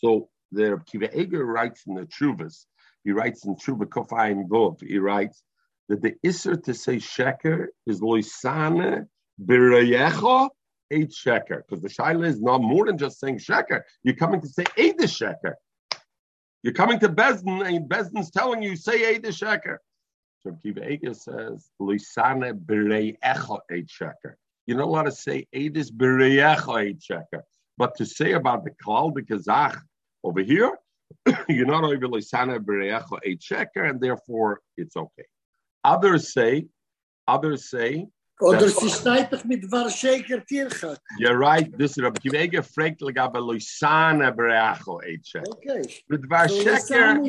So the Kiva Eger writes in the Truvas, he writes in Truva Kofayim Vov, he writes that the Isser to say Sheker is Loisane B'Reyecho. 8 sheker, because the shaila is not more than just saying sheker. You're coming to say Eidos sheker. You're coming to Bezdin, and Bezdin's telling you say Eidos sheker. So Kiva Eger says Lisane b'rei echo 8 sheker. You're not allowed to say Eidos b'rei echo 8 sheker, but to say about the klal the kazach over here, you're not over Lisane b'rei echo 8 sheker, and therefore it's okay. Others say Oder sie schneidlich mit Warshaker Tircha. You're right, this Rabbi Kiva fragt לגבי Loisana Bracho Echa. Okay. Mit Warshaker,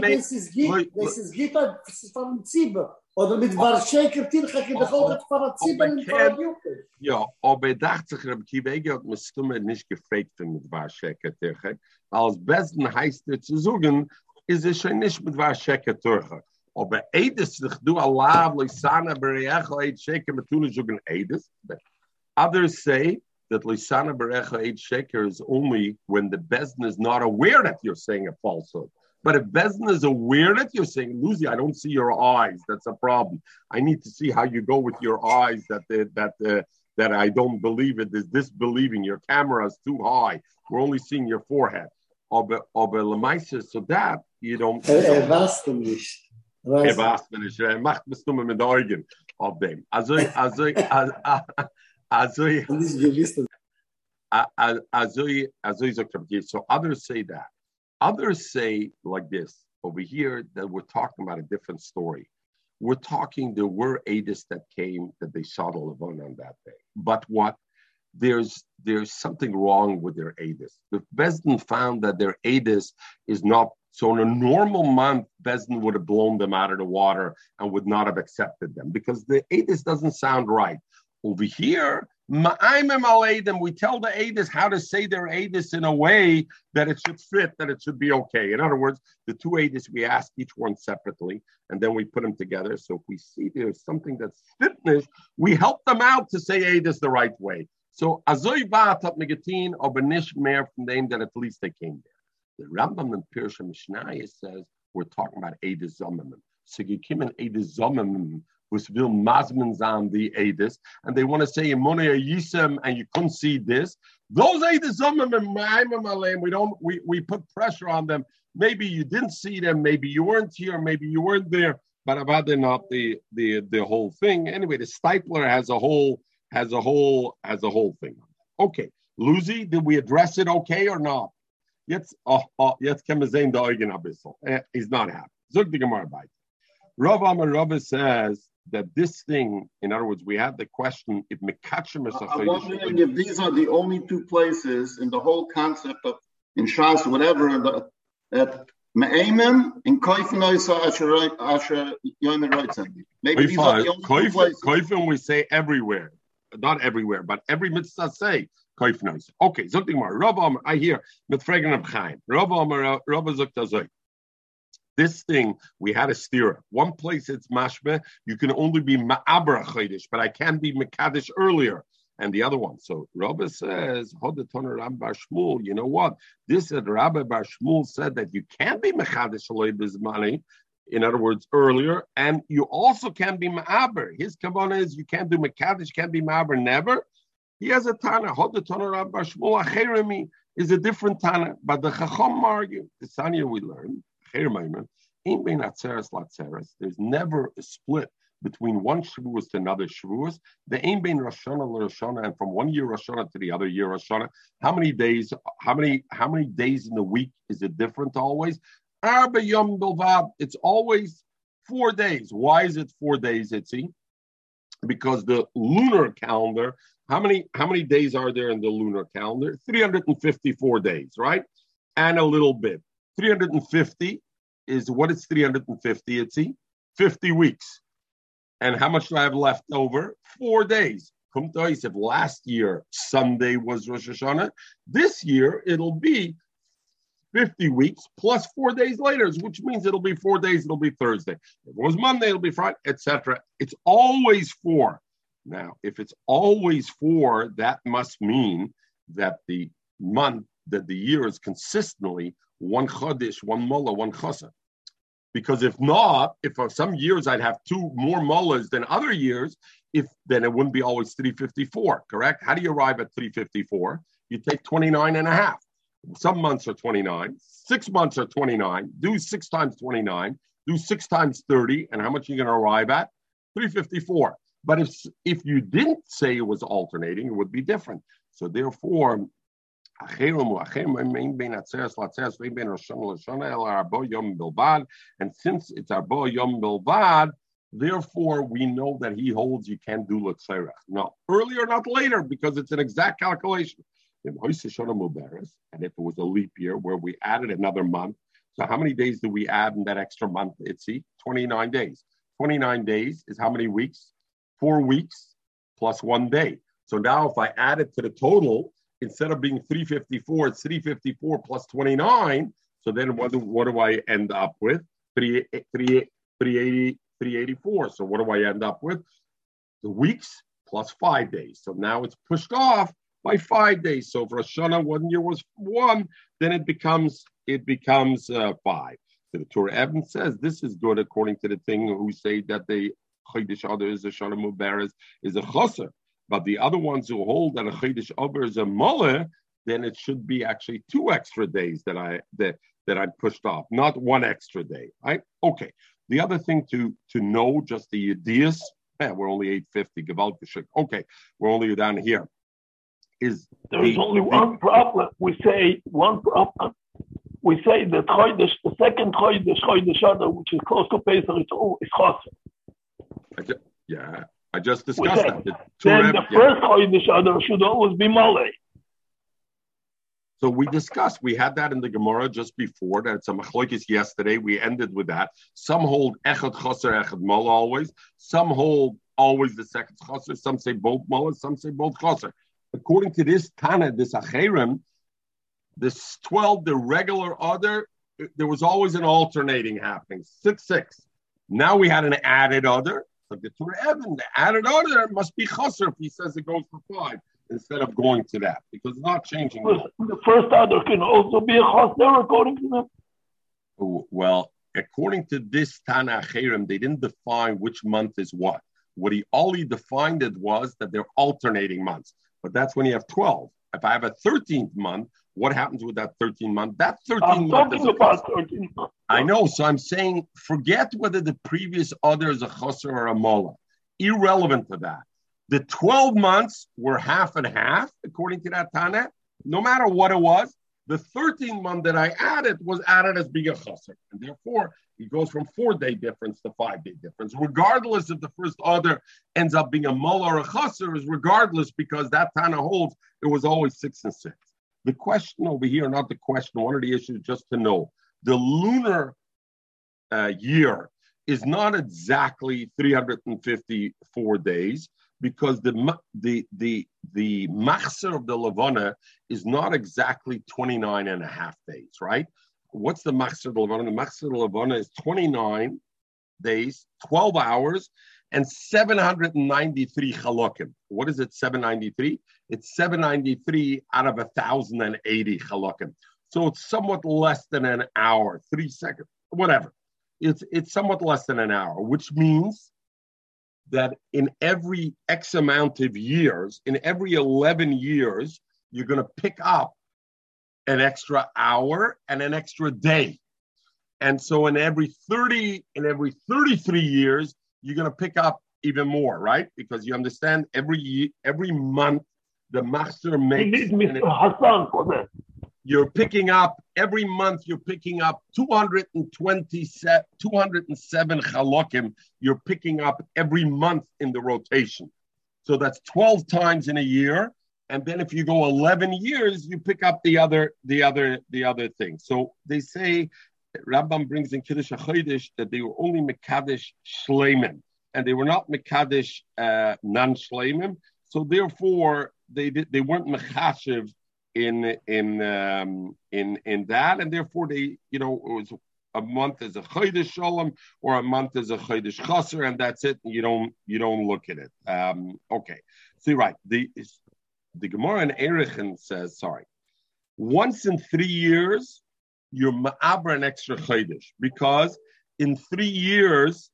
this is Gita from Ziba. Oder mit Warshaker Tircha, die bekommt von Ziba in Parjuke. Ja, aber dachte ich, Rabbi Kiva hat mich stummer nicht gefragt mit Warshaker Tircha. Als besten heißt es zu sagen, ist es schon nicht mit Warshaker Tircha. Aber Eides, ich do Allah, Loisana, Berecho, Eid Shaker, Metula, Jugan Eides. Others say that Loisana, Berecho, Eid Shaker is only when the Bezdin is not aware that you're saying a falsehood. But if Bezdin is aware that you're saying, Lucy, I don't see your eyes, that's a problem. I need to see how you go with your eyes, that I don't believe it, is disbelieving, your camera is too high, we're only seeing your forehead. Aber Lemaisa, so that you don't... Er weiß mir nicht, er macht mich nur mit Augen auf dem. Also, so others say that. Others say like this over here that we're talking about a different story. We're talking there were Adas that came that they saw the Levon on that day. But what? There's something wrong with their Adas. The Bezdin found that their Adas is not. So in a normal month, Bezdin would have blown them out of the water and would not have accepted them because the Eidos doesn't sound right. Over here, Ma'aymim Aleidem, we tell the Eidos how to say their Eidos in a way that it should fit, that it should be okay. In other words, the two Eidos, we ask each one separately and then we put them together. So if we see there's something that's stiffness, we help them out to say Eidos the right way. So Azoi Ba'at at Megatin, Obanish Mer from the name that at least they came there. The Rambam in Pirush HaMishnayos says we're talking about Eidos Zomimim. So you came in Eidos Zomimim, which will Masmins on the Eidos, and they want to say Emunah Yisem, and you couldn't see this. Those Eidos Zomimim, we put pressure on them. Maybe you didn't see them. Maybe you weren't here. Maybe you weren't there. But about they're not the whole thing. Anyway, the Stipler has a whole thing. Okay, Lucy, did we address it okay or not? Jetzt können wir sehen, die Augen ein bisschen. He's not happy. Zog die Gemara bei. Rav Amar Rav says that this thing, in other words, we have the question, if Mekachem is... I'm wondering if these are the only two places in the whole concept of, in Shas, whatever, that Me'emim and Koifenoisa Asher Yomer Roitzen. Maybe these are the only two places. Koifen we say everywhere. Not everywhere, but every mitzvah say. Okay, something more. Rav Amar, I hear mitfragen of Chaim. Rav Amar, Rav Zoktazoy. This thing we had a steer. One place it's mashmeh. You can only be ma'abra chodesh, but I can be mekadesh earlier. And the other one. So Rav says, Hodetoner Rab Bar Shmuel. You know what? This Rabbi Bar Shmuel said that you can be mekadesh aloy b'zmani. In other words, earlier, and you also can be ma'abra. His kavanah is you can't do mekadesh, can't be ma'abra, never. He has a Tana. Hoda Tana Rab Bar Shmuel Acherimi is a different Tana. But the Chacham argue, the Sanya we learn, Acherimi, in bein atzeres latzeres, there's never a split between one Shavuos to another Shavuos. The in bein Roshana l'Roshana, and from one year Roshana to the other year Roshana, how many days in the week is it different always? Arba Yom Bilvad. It's always 4 days. Why is it 4 days, Itzi? Because the lunar calendar, how many days are there in the lunar calendar? 354 days, right? And a little bit. 350 is what is 350, Itzi? 50 weeks. And how much do I have left over? 4 days. Kum tois, if last year Sunday was Rosh Hashanah, this year it'll be 50 weeks plus 4 days later, which means it'll be 4 days, it'll be Thursday. If it was Monday, it'll be Friday, etc. It's always four. Now, if it's always four, that must mean that the month, that the year is consistently one chodesh, one mullah, one chosah. Because if not, if for some years I'd have two more mullahs than other years, then it wouldn't be always 354, correct? How do you arrive at 354? You take 29 and a half. Some months are 29, 6 months are 29, do 6 times 29, do 6 times 30, and how much are you going to arrive at? 354. But if you didn't say it was alternating, it would be different. So therefore, and since it's Arba Yom Bilvad, Therefore, we know that he holds you can't do l'tzerach. No, earlier, not later, because it's an exact calculation. And if it was a leap year where we added another month, so how many days do we add in that extra month, Itzi? 29 days. 29 days is how many weeks? 4 weeks plus 1 day. So now if I add it to the total, instead of being 354, it's 354 plus 29. So then what do I end up with? 384. So what do I end up with? The weeks plus 5 days. So now it's pushed off by 5 days. So for Rosh Hashanah, 1 year was one, then it becomes five. So the Torah Eben says this is good according to the thing who say that the Chodesh Adar is a Shana Mubarak is a Chosser. But the other ones who hold that a Chodesh Adar is a Muller, then it should be actually 2 extra days that I pushed off, not 1 extra day. Right? Okay. The other thing to know, just the ideas, we're only 850, Gewaltgeschickt. Okay, we're only down here. There's only one problem. We say that Chodesh, the second Chodesh Adar, which is close to Pesach, is Chosser. Yeah, I just discussed that. The first Chodesh Adar should always be Malay. So we had that in the Gemara just before, that it's a machlokes yesterday, we ended with that. Some hold echad chaser, echad mala always. Some hold always the second chaser. Some say both mala, some say both chaser. According to this Tana, this Acherem, this 12, the regular other, there was always an alternating happening, 6-6. Now we had an added other. Like the Torah Eben, the added other must be chaser if he says it goes for 5. Instead of going to that, because it's not changing. The first order can also be a chasner according to them. Well, according to this Tana Acherem, they didn't define which month is what. What he only defined it was that they're alternating months. But that's when you have 12. If I have a 13th month, what happens with that 13th month? That 13th month is a chasner. I know, so I'm saying forget whether the previous order is a chasner or a mola. Irrelevant to that. The 12 months were half and half, according to that Tana, no matter what it was. The 13th month that I added was added as being a chasser. And therefore, it goes from 4-day difference to 5-day difference. Regardless if the first order ends up being a mull or a chasser, is regardless because that Tana holds, it was always 6-6. The question over here, not the question, one of the issues just to know, the lunar year is not exactly 354 days. Because the machzer of the Levana is not exactly 29 and a half days, right? What's the machzer of the Levana? The machzer of the Levana is 29 days, 12 hours, and 793 chalokim. What is it, 793? It's 793 out of 1,080 chalokim. So it's somewhat less than an hour, 3 seconds, whatever. It's somewhat less than an hour, which means that in every X amount of years, in every 11 years, you're going to pick up an extra hour and an extra day. And so in every 33 years, you're going to pick up even more, right? Because you understand every month, the master makes... You need Mr. Hassan for that. You're picking up, every month you're picking up 207 chalokim. You're picking up every month in the rotation. So that's 12 times in a year. And then if you go 11 years, you pick up the other thing. So they say, Rambam brings in Kiddush HaChodesh that they were only Mekadesh Shleimen. And they were not Mekadesh non-Shleimen. So therefore, they weren't Mechashiv in that, and therefore it was a month as a Chodesh Shalom or a month as a Chodesh Chaser, and that's it. And you don't look at it. Okay, so you're right. The Gemara in Erechin says, once in 3 years you're ma'abra an extra Chodesh because in 3 years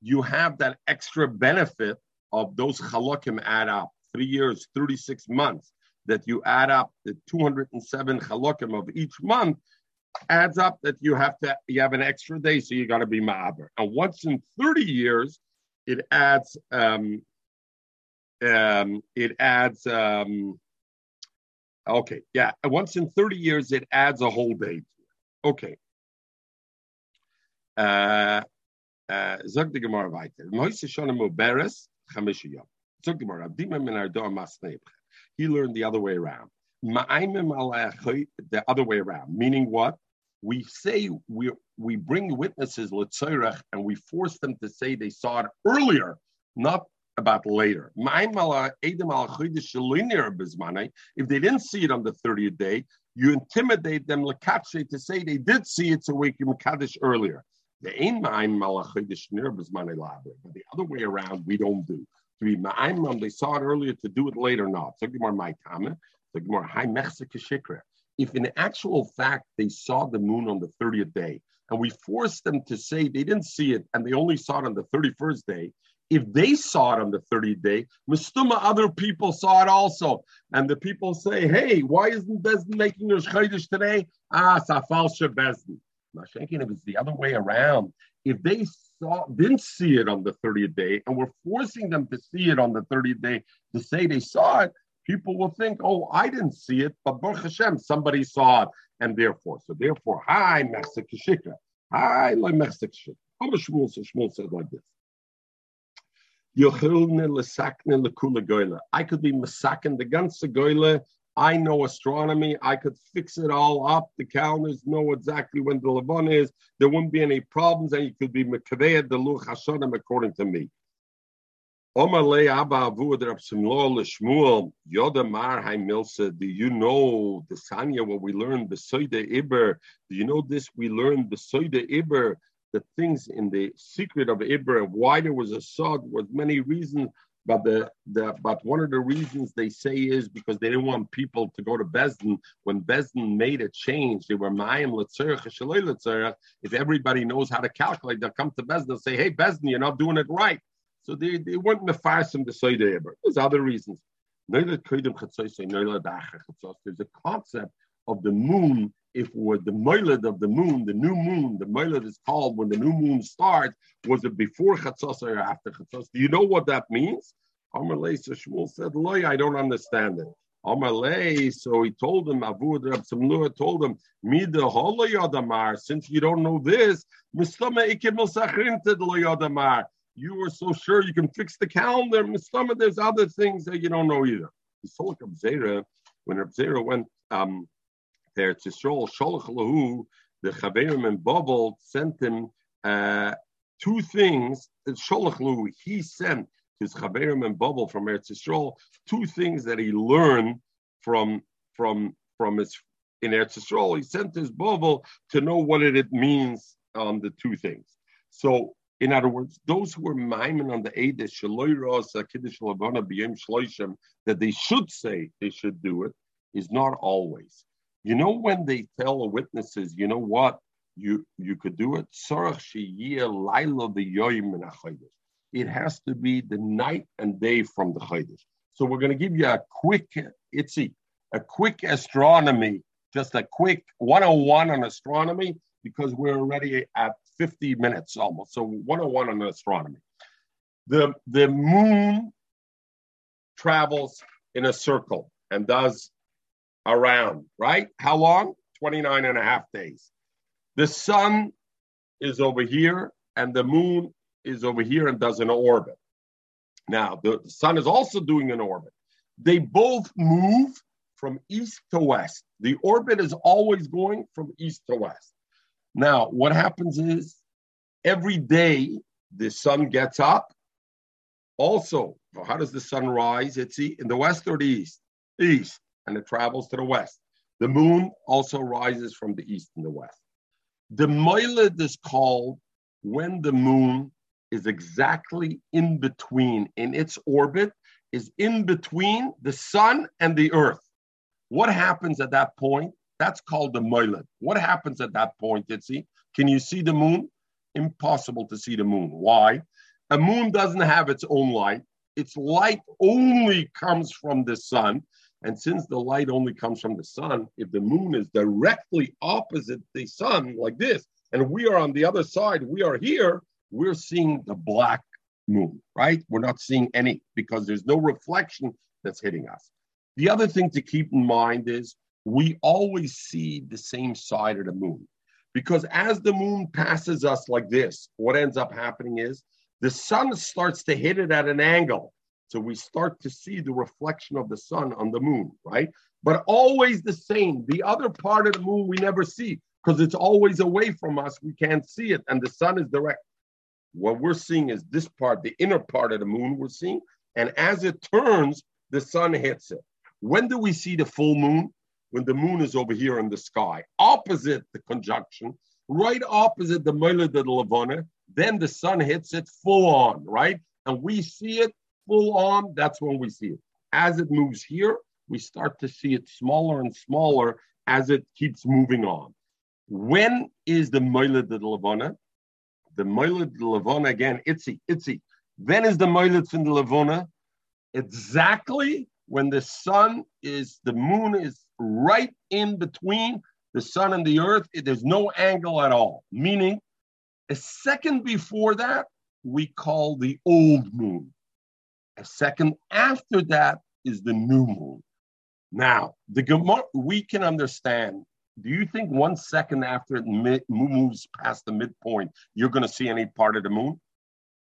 you have that extra benefit of those chalakim add up. 3 years, 36 months. That you add up the 207 chalokim of each month adds up that you have an extra day, so you got to be ma'aber. And once in 30 years, it adds once in 30 years it adds a whole day to it. Okay. Zog the Gemara weiter. Moise shonamu beres chamisha yom. Zog the Gemara. Abdima min ardoa masneibcha. He learned the other way around. Ma'aimim ala achoy, the other way around. Meaning what? We say we bring witnesses l'tzoirach and we force them to say they saw it earlier, not about later. If they didn't see it on the 30th day, you intimidate them to say they did see it, so we can kaddish earlier. But the other way around, we don't do. To be ma'ayim, they saw it earlier, to do it later, not. If in actual fact they saw the moon on the 30th day, and we forced them to say they didn't see it, and they only saw it on the 31st day, if they saw it on the 30th day, mistuma other people saw it also. And the people say, hey, why isn't Bezdin making Rosh Chodesh today? Ah, Safalsha Bezdin. Mashenkin, if it's the other way around, if they didn't see it on the 30th day, and we're forcing them to see it on the 30th day to say they saw it, people will think, oh, I didn't see it, but Baruch Hashem, somebody saw it. And therefore, hi, Mechse Keshikra. Hi, Loi Mechse Keshikra. How does Shmuel say? Shmuel said like this. I could be masakin the ganze goyle. I know astronomy. I could fix it all up. The calendars know exactly when the Levon is. There wouldn't be any problems, and you could be mekaveh the luch hashanim according to me. Do you know the Sanya? What we learned besoide iber? Do you know this? We learned besoide iber. The things in the secret of Ibra, why there was a sod, was many reasons, but but one of the reasons they say is because they didn't want people to go to Bezdin. When Bezdin made a change, they were Mayim L'tzerach, Shalei L'tzerach. If everybody knows how to calculate, they'll come to Bezdin and say, hey, Bezdin, you're not doing it right. So they weren't mefarsim to say the Ibra. There's other reasons. There's a concept of the moon. If we're the moilad of the moon, the new moon, the moilad is called when the new moon starts, was it before Chatzos or after Chatzos? Do you know what that means? Amar Lei, so Shmuel said, Loi, I don't understand it. Amar Lei, so he told him, Avud Reb Samlua told him, Mida Holo Yodamar, since you don't know this, Mistama Ikim Milsachrim Tidlo Yodamar, you were so sure you can fix the calendar, Mistama, there's other things that you don't know either. So like Abzera, when Abzera went, there, Tzisrael, Sholach Lahu, the Chaverim and Babel sent him two things. Sholach Lahu, he sent his Chaverim and Babel from Eretz Yisrael, two things that he learned from his in Eretz Yisrael. He sent his Babel to know what it means on the two things. So, in other words, those who were maimin on the Eidah Shaloi Ras Kiddush Levana B'Yom Shloishim, that they should say they should do it, is not always. You know, when they tell the witnesses, you know what, you could do it. It has to be the night and day from the Chodesh. So we're going to give you a quick astronomy, just a quick 101 on astronomy, because we're already at 50 minutes almost. So 101 on astronomy. The moon travels in a circle and does around, right? How long? 29 and a half days. The sun is over here and the moon is over here and does an orbit. Now, the sun is also doing an orbit. They both move from east to west. The orbit is always going from east to west. Now, what happens is every day the sun gets up. Also, how does the sun rise? It's in the west or the east? East. And it travels to the west. The moon also rises from the east and the west. The moiled is called when the moon is exactly in between, in its orbit, is in between the sun and the earth. What happens at that point? That's called the moiled. What happens at that point, Itzi? Can you see the moon? Impossible to see the moon. Why? A moon doesn't have its own light. Its light only comes from the sun. And since the light only comes from the sun, if the moon is directly opposite the sun like this, and we are on the other side, we are here, we're seeing the black moon, right? We're not seeing any because there's no reflection that's hitting us. The other thing to keep in mind is we always see the same side of the moon Because as the moon passes us like this, what ends up happening is the sun starts to hit it at an angle. So we start to see the reflection of the sun on the moon, right? But always the same. The other part of the moon we never see because it's always away from us. We can't see it. And the sun is direct. What we're seeing is this part, the inner part of the moon we're seeing. And as it turns, the sun hits it. When do we see the full moon? When the moon is over here in the sky, opposite the conjunction, right opposite the Moilad Levana, then the sun hits it full on, right? And we see it full on, that's when we see it. As it moves here, we start to see it smaller and smaller as it keeps moving on. When is the Moilad Levana? The Moilad Levana, again, itzy. Then is the Moilad Levana exactly when the sun is, the moon is right in between the sun and the earth. There's no angle at all. Meaning, a second before that, we call the old moon. A second after that is the new moon. Now, the Gemara, we can understand. Do you think 1 second after it moves past the midpoint, you're going to see any part of the moon?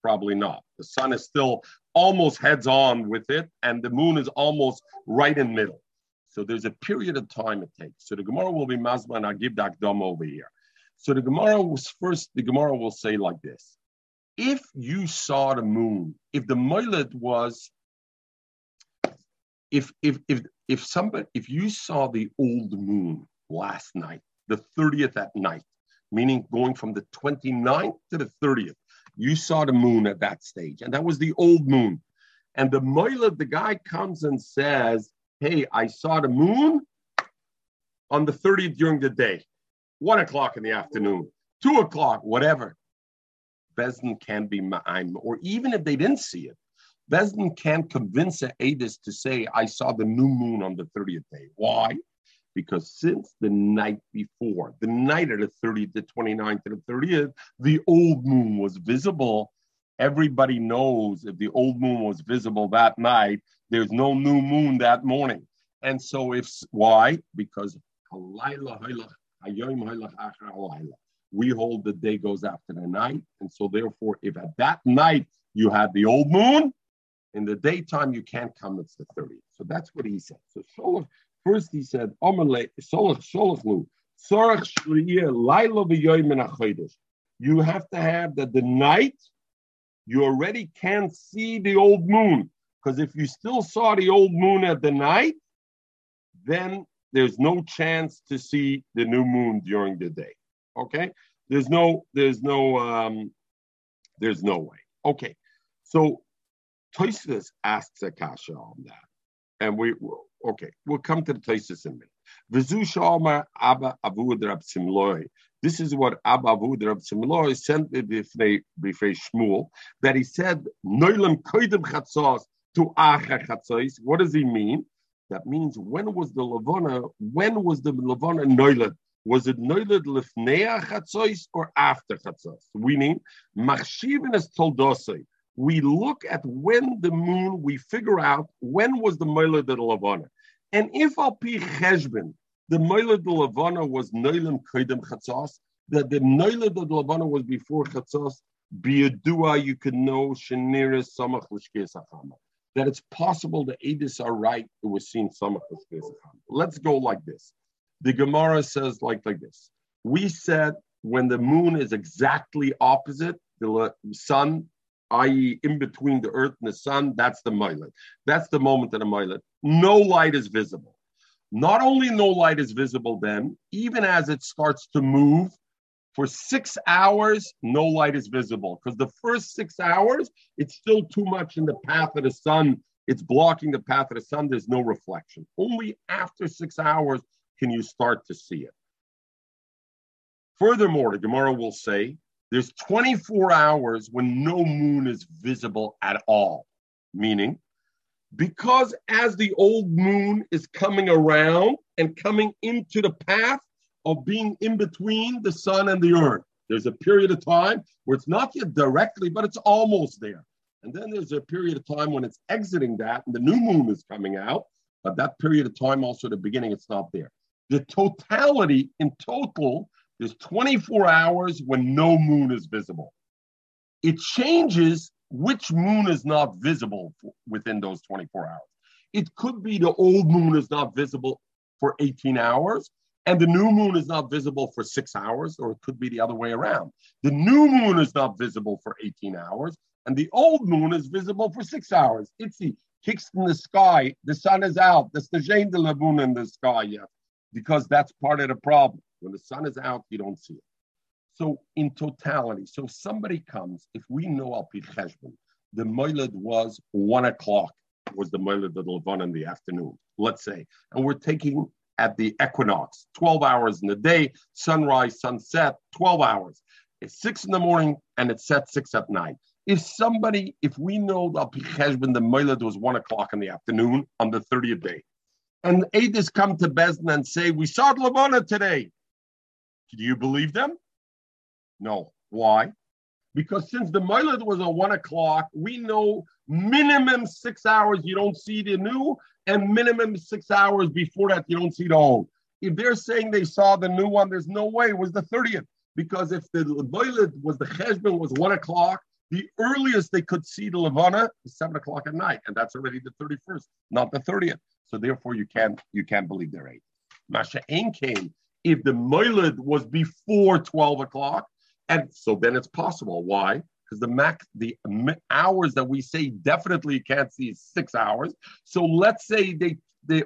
Probably not. The sun is still almost heads on with it, and the moon is almost right in middle. So there's a period of time it takes. So the Gemara will be Masma, and I'll give the Akdama over here. So the Gemara was first, the Gemara will say like this. If you saw the moon, if the Moilad was, if you saw the old moon last night, the 30th at night, meaning going from the 29th to the 30th, you saw the moon at that stage, and that was the old moon. And the Moilad, the guy comes and says, hey, I saw the moon on the 30th during the day, 1 o'clock in the afternoon, 2 o'clock, whatever. Bezdin can be ma'ayim, or even if they didn't see it, Bezdin can convince an Adis to say, I saw the new moon on the 30th day. Why? Because since the night before, the night of the 30th, the 29th, and the 30th, the old moon was visible. Everybody knows if the old moon was visible that night, there's no new moon that morning. And so why? Because we hold the day goes after the night. And so therefore, if at that night you had the old moon, in the daytime you can't come, it's the 30th. So that's what he said. So Sholach, first he said, you have to have that the night, you already can't see the old moon. Because if you still saw the old moon at the night, then there's no chance to see the new moon during the day. Okay? There's no way. Okay. So Tosfos asks Akasha on that. And we'll come to the Tosfos in a minute. V'zu sh'amar Abba Avud Rab Simloi. This is what Abba Avud Rab Simloi sent b'fnei Shmuel, that he said, Noilem koidem chatzos to acher chatzos. What does he mean? That means when was the Levana noiled? Was it noiled lefnei chatzos or after chatzos? Meaning, machshivin es toldosei. We look at when the moon, we figure out when was the Moilad Levana. And if al pi cheshbon, the Moilad Levana was noilem koidem chatzos, that the Moilad Levana was before chatzos, biyadua, you can know shenira samach l'shkei sachama. That it's possible the Adis are right, it was seen samach l'shkei sachama. Let's go like this. The Gemara says like this. We said when the moon is exactly opposite the sun, i.e. in between the earth and the sun, that's the Moilad. That's the moment of the Moilad. No light is visible. Not only no light is visible then, even as it starts to move, for 6 hours, no light is visible. Because the first 6 hours, it's still too much in the path of the sun. It's blocking the path of the sun. There's no reflection. Only after 6 hours can you start to see it. Furthermore, the Gemara will say, there's 24 hours when no moon is visible at all. Meaning, because as the old moon is coming around and coming into the path of being in between the sun and the earth, there's a period of time where it's not yet directly, but it's almost there. And then there's a period of time when it's exiting that and the new moon is coming out. But that period of time also at the beginning, it's not there. The totality in total, There's 24 hours when no moon is visible. It changes which moon is not visible within those 24 hours. It could be the old moon is not visible for 18 hours and the new moon is not visible for 6 hours, or it could be the other way around. The new moon is not visible for 18 hours and the old moon is visible for 6 hours. Itzi kicks in the sky, the sun is out, there's the moon in the sky yet, because that's part of the problem. When the sun is out, you don't see it. So in totality, so somebody comes, if we know Al Pi Cheshbon, the Moiled was 1 o'clock, was the Moiled of Levon in the afternoon, let's say. And we're taking at the equinox, 12 hours in the day, sunrise, sunset, 12 hours. It's 6 a.m. and it's at 6 p.m. If we know Al Pi Cheshbon, the Moiled was 1 o'clock in the afternoon on the 30th day, and Eidos come to Bezdin and say, we saw Levona today. Do you believe them? No. Why? Because since the Moiled was at 1 o'clock, we know minimum 6 hours you don't see the new, and minimum 6 hours before that you don't see the old. If they're saying they saw the new one, there's no way it was the 30th. Because if the Moiled was the Cheshbon was 1 o'clock, the earliest they could see the Levana is 7 o'clock at night, and that's already the 31st, not the 30th. So therefore, you can't believe their age. Masha Ein Kain, if the Moiled was before 12 o'clock, and so then it's possible. Why? Because the hours that we say definitely you can't see is 6 hours. So let's say the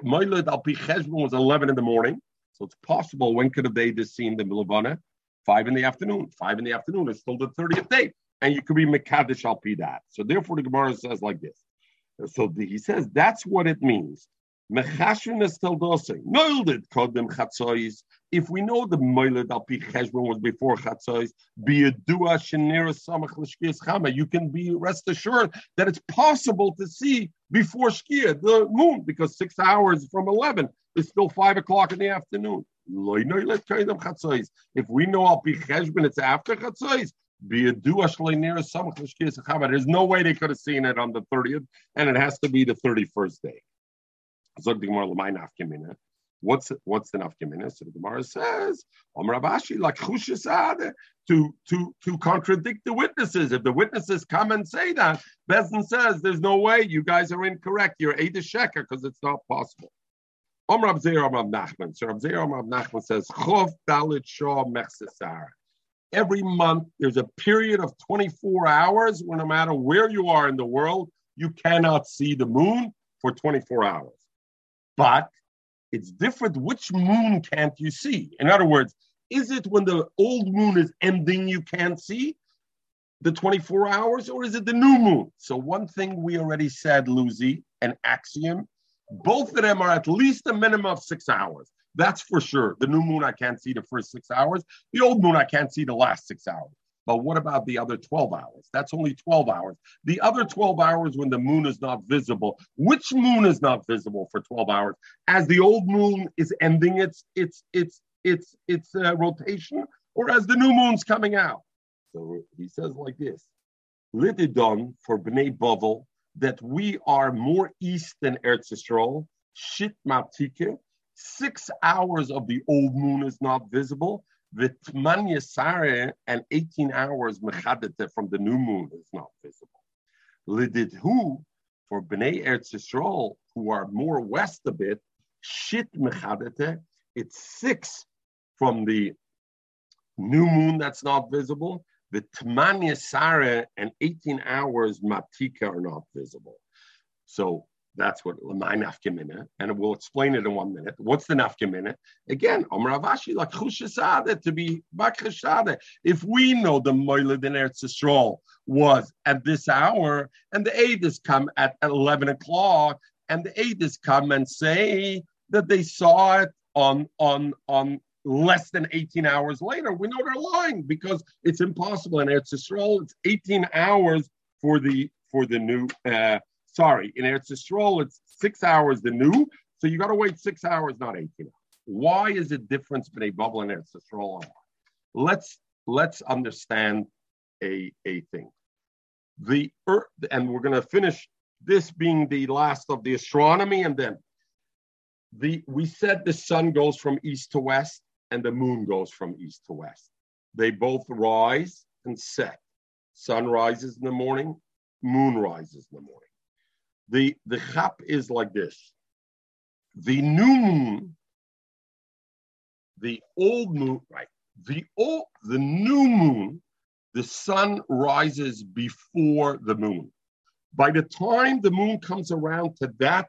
Moiled Al Pi Cheshbon was 11 in the morning. So it's possible. When could have they just seen the Levana? 5 p.m. 5 p.m. is still the 30th day. And you could be Mekadesh Al Pi that. So therefore, the Gemara says like this. So he says that's what it means. If we know the Moiled Al Pi Cheshbon was before Chatzos, you can be rest assured that it's possible to see before Shkia, the moon, because 6 hours from 11 is still 5 o'clock in the afternoon. If we know Al Pi Cheshbon, it's after Chatzos. There's no way they could have seen it on the 30th, and it has to be the 31st day. What's the nafkamina? So the Gemara says, Om Rabashi, like Chushisad, to contradict the witnesses. If the witnesses come and say that, Bezdin says, there's no way, you guys are incorrect. You're Eidos Sheker, because it's not possible. Om Rab Zeir, Om Rab Nachman. So Rab Zeir, Om Rab Nachman says, Chof Dalit Shah Mechsesar. Every month, there's a period of 24 hours where no matter where you are in the world, you cannot see the moon for 24 hours. But it's different. Which moon can't you see? In other words, is it when the old moon is ending you can't see the 24 hours, or is it the new moon? So one thing we already said, Lucy, an axiom, both of them are at least a minimum of 6 hours. That's for sure. The new moon, I can't see the first 6 hours. The old moon, I can't see the last 6 hours. But what about the other 12 hours? That's only 12 hours. The other 12 hours when the moon is not visible. Which moon is not visible for 12 hours? As the old moon is ending its rotation, or as the new moon's coming out? So he says like this: Litidon for Bnei Bavel, that we are more east than Eretz Yisrael. Shit matike, 6 hours of the old moon is not visible. Vitman Yesare, and 18 hours Mechadete from the new moon is not visible. Lidid who, for Bnei Eretz Yisrael, who are more west a bit, Shit Mechadete, it's 6 from the new moon that's not visible. Vitman Yesare, and 18 hours Matika are not visible. So that's what my nafkamina, and we'll explain it in 1 minute. What's the nafkamina? Again, Amar Ravashi, like Chushisade, to be Bakhashade. If we know the Moiled in Eretz Yisrael was at this hour, and the Eidos come at 11 o'clock, and the Eidos come and say that they saw it on less than 18 hours later, we know they're lying, because it's impossible in Eretz Yisrael. It's 18 hours for the new. In Eretz Yisrael, it's 6 hours the new, so you got to wait 6 hours, not 18 hours. Why is it difference between a bubble and Eretz Yisrael? Let's understand a thing. The earth, and we're going to finish this being the last of the astronomy, and then we said the sun goes from east to west, and the moon goes from east to west. They both rise and set. Sun rises in the morning, moon rises in the morning. The chap is like this. The new moon, the old moon, right? The new moon, the sun rises before the moon. By the time the moon comes around to that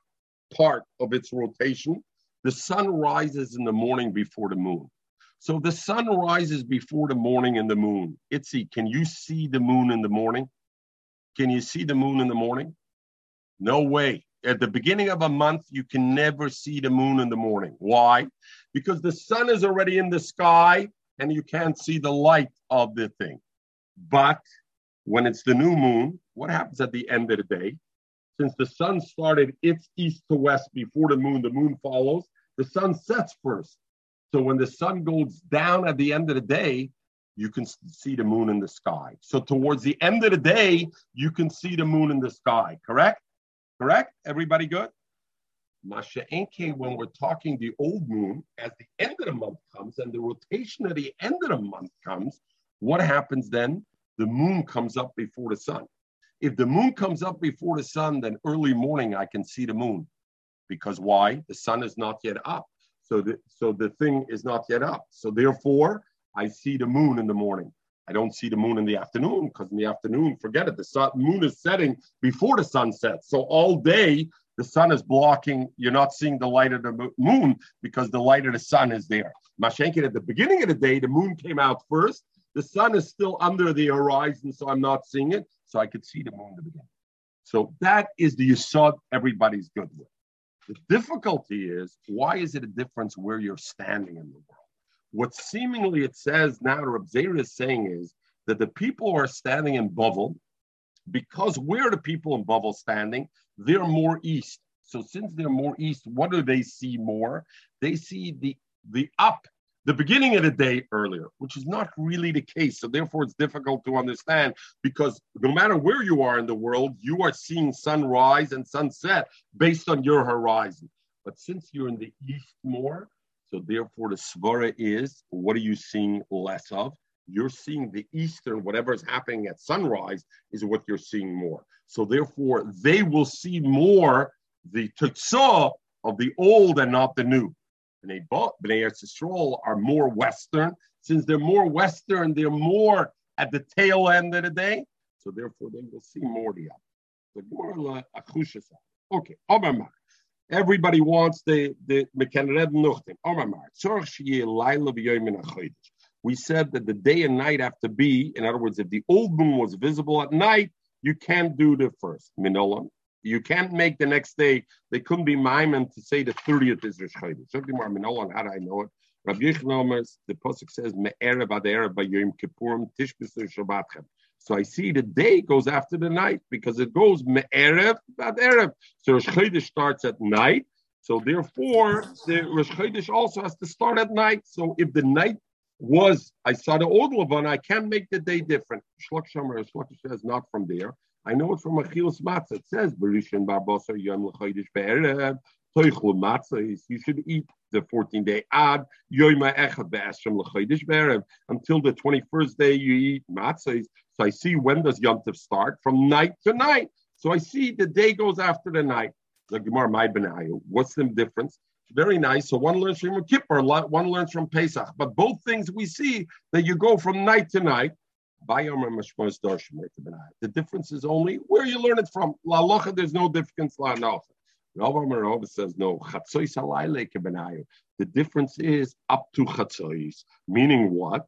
part of its rotation, the sun rises in the morning before the moon. So the sun rises before the morning and the moon. Itzi, can you see the moon in the morning? Can you see the moon in the morning? No way. At the beginning of a month, you can never see the moon in the morning. Why? Because the sun is already in the sky and you can't see the light of the thing. But when it's the new moon, what happens at the end of the day? Since the sun started its east to west before the moon follows. The sun sets first. So when the sun goes down at the end of the day, you can see the moon in the sky. So towards the end of the day, you can see the moon in the sky, correct? Correct? Everybody good? Masha Enke, when we're talking the old moon, as the end of the month comes and the rotation at the end of the month comes, what happens then? The moon comes up before the sun. If the moon comes up before the sun, then early morning I can see the moon. Because why? The sun is not yet up. So the thing is not yet up. So therefore, I see the moon in the morning. I don't see the moon in the afternoon, because in the afternoon, forget it, the moon is setting before the sun sets. So all day, the sun is blocking. You're not seeing the light of the moon because the light of the sun is there. Mashenkin, at the beginning of the day, the moon came out first. The sun is still under the horizon, so I'm not seeing it. So I could see the moon in the beginning. So that is the yesod everybody's good with. The difficulty is, why is it a difference where you're standing in the world? What seemingly it says now, Reb Zera is saying, is that the people who are standing in Bavel, because where are the people in Bavel standing? They're more east. So since they're more east, what do they see more? They see the up, the beginning of the day earlier, which is not really the case. So therefore, it's difficult to understand, because no matter where you are in the world, you are seeing sunrise and sunset based on your horizon. But since you're in the east more, so therefore the svara is, what are you seeing less of? You're seeing the eastern, whatever is happening at sunrise is what you're seeing more. So therefore, they will see more the tetzah of the old and not the new. Bnei Eretz Yisrael are more Western. Since they're more Western, they're more at the tail end of the day. So therefore, they will see more the other. Okay, everybody wants the We said that the day and night have to be, in other words, if the old moon was visible at night, you can't do the first. Minolam. You can't make the next day. They couldn't be maimed to say the 30th is Rosh Chodesh. So how do I know it? Rabbi Yechon, the pasuk says, "Me'erev ad erev b'yom kippurim tishbisu shabbatchem." So I see the day goes after the night, because it goes me'erev ad erev. So Rosh Chodesh starts at night. So therefore, the Rosh Chodesh also has to start at night. So if the night was, I saw the old Lavan, I can't make the day different. Shlok Shomer, Shlok says, not from there. I know it from Achilas Matzah. It says, "Berishin barbasar yom l'chodesh be'erev toichlu matzah." You should eat the 14th day ad yom ha'echad be'asrim l'chodesh be'erev, until the 21st day you eat matzah. So I see, when does Yom Tov start? From night to night. So I see the day goes after the night. The Gemara, my benayu. What's the difference? Very nice. So one learns from Kippur, one learns from Pesach. But both things we see that you go from night to night. The difference is only where you learn it from. La'alocha, there's no difference. La'anocha. Rav Amar says no. The difference is up to Chatzois, meaning what?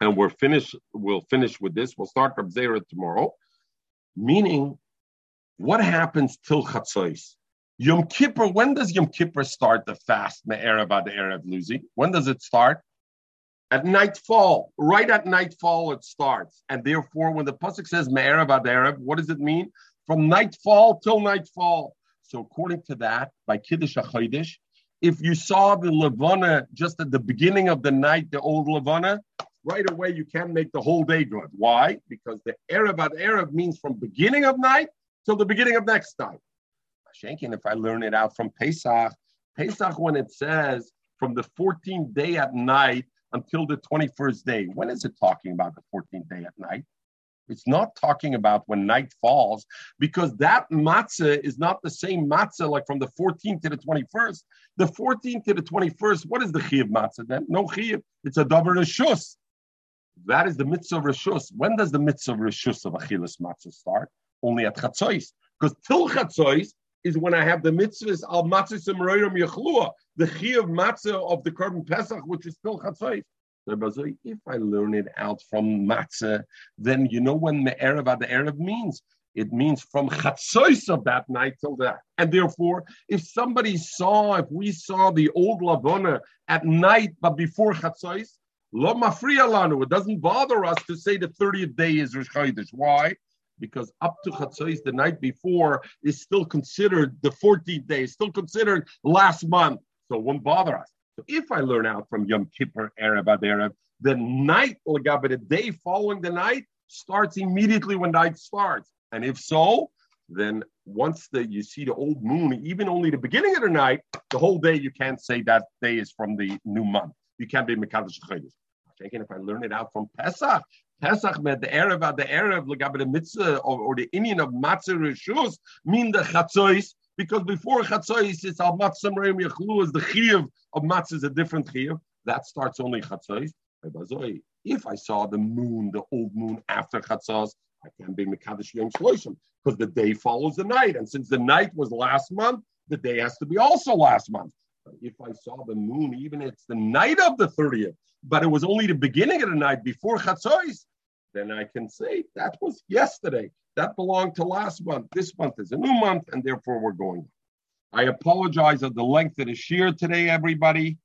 And we're finished. We'll finish with this. We'll start from Zera tomorrow. Meaning, what happens till Chatzois? Yom Kippur. When does Yom Kippur start the fast? Me'erev ad erev, Luzi. When does it start? At nightfall, right at nightfall, it starts. And therefore, when the pasuk says, Me'erev ad erev, what does it mean? From nightfall till nightfall. So according to that, by Kiddush HaChodesh, if you saw the Levana just at the beginning of the night, the old Levana, right away you can make the whole day good. Why? Because the Erev ad erev means from beginning of night till the beginning of next night. Shenkin, if I learn it out from Pesach, when it says, from the 14th day at night until the 21st day. When is it talking about the 14th day at night? It's not talking about when night falls, because that matzah is not the same matzah like from the 14th to the 21st. The 14th to the 21st, what is the chiyuv matzah then? No chiyuv. It's a davar reshus. That is the mitzvah of reshus. When does the mitzvah of reshus of achilas matzah start? Only at Chatzos. Because till Chatzos is when I have the mitzvahs al matzah semroirim yechlua, the chiyuv matzah of the korban pesach, which is till Chatzos. If I learn it out from matzah, then you know when the Erev means. It means from Chatzos of that night till that. And therefore, if we saw the old Lavona at night, but before Chatzos, lo mafriya lanu, it doesn't bother us to say the 30th day is Rosh Chodesh. Why? Because up to Chatzos, the night before, is still considered the 14th day, still considered last month. So it won't bother us. So if I learn out from Yom Kippur, Erev Ad Erev, the night, the day following the night, starts immediately when night starts. And if so, then once you see the old moon, even only the beginning of the night, the whole day, you can't say that day is from the new month. You can't be Mekadosh Chodesh. Again, if I learn it out from Pesach met the Erev Ad Erev, the mitzvah or the Indian of Matzah Rishus, mean the Chatzos, because before Chatzos, it's al matzam reim yachlu, is the chiyuv of matzah is a different chiyuv. That starts only Chatzos. If I saw the moon, the old moon after Chatzos, I can be mekadosh yom shloshim, because the day follows the night. And since the night was last month, the day has to be also last month. But if I saw the moon, even if it's the night of the 30th, but it was only the beginning of the night before Chatzos, then I can say that was yesterday. That belonged to last month. This month is a new month, and therefore we're going. I apologize for the length of the shiur today, everybody.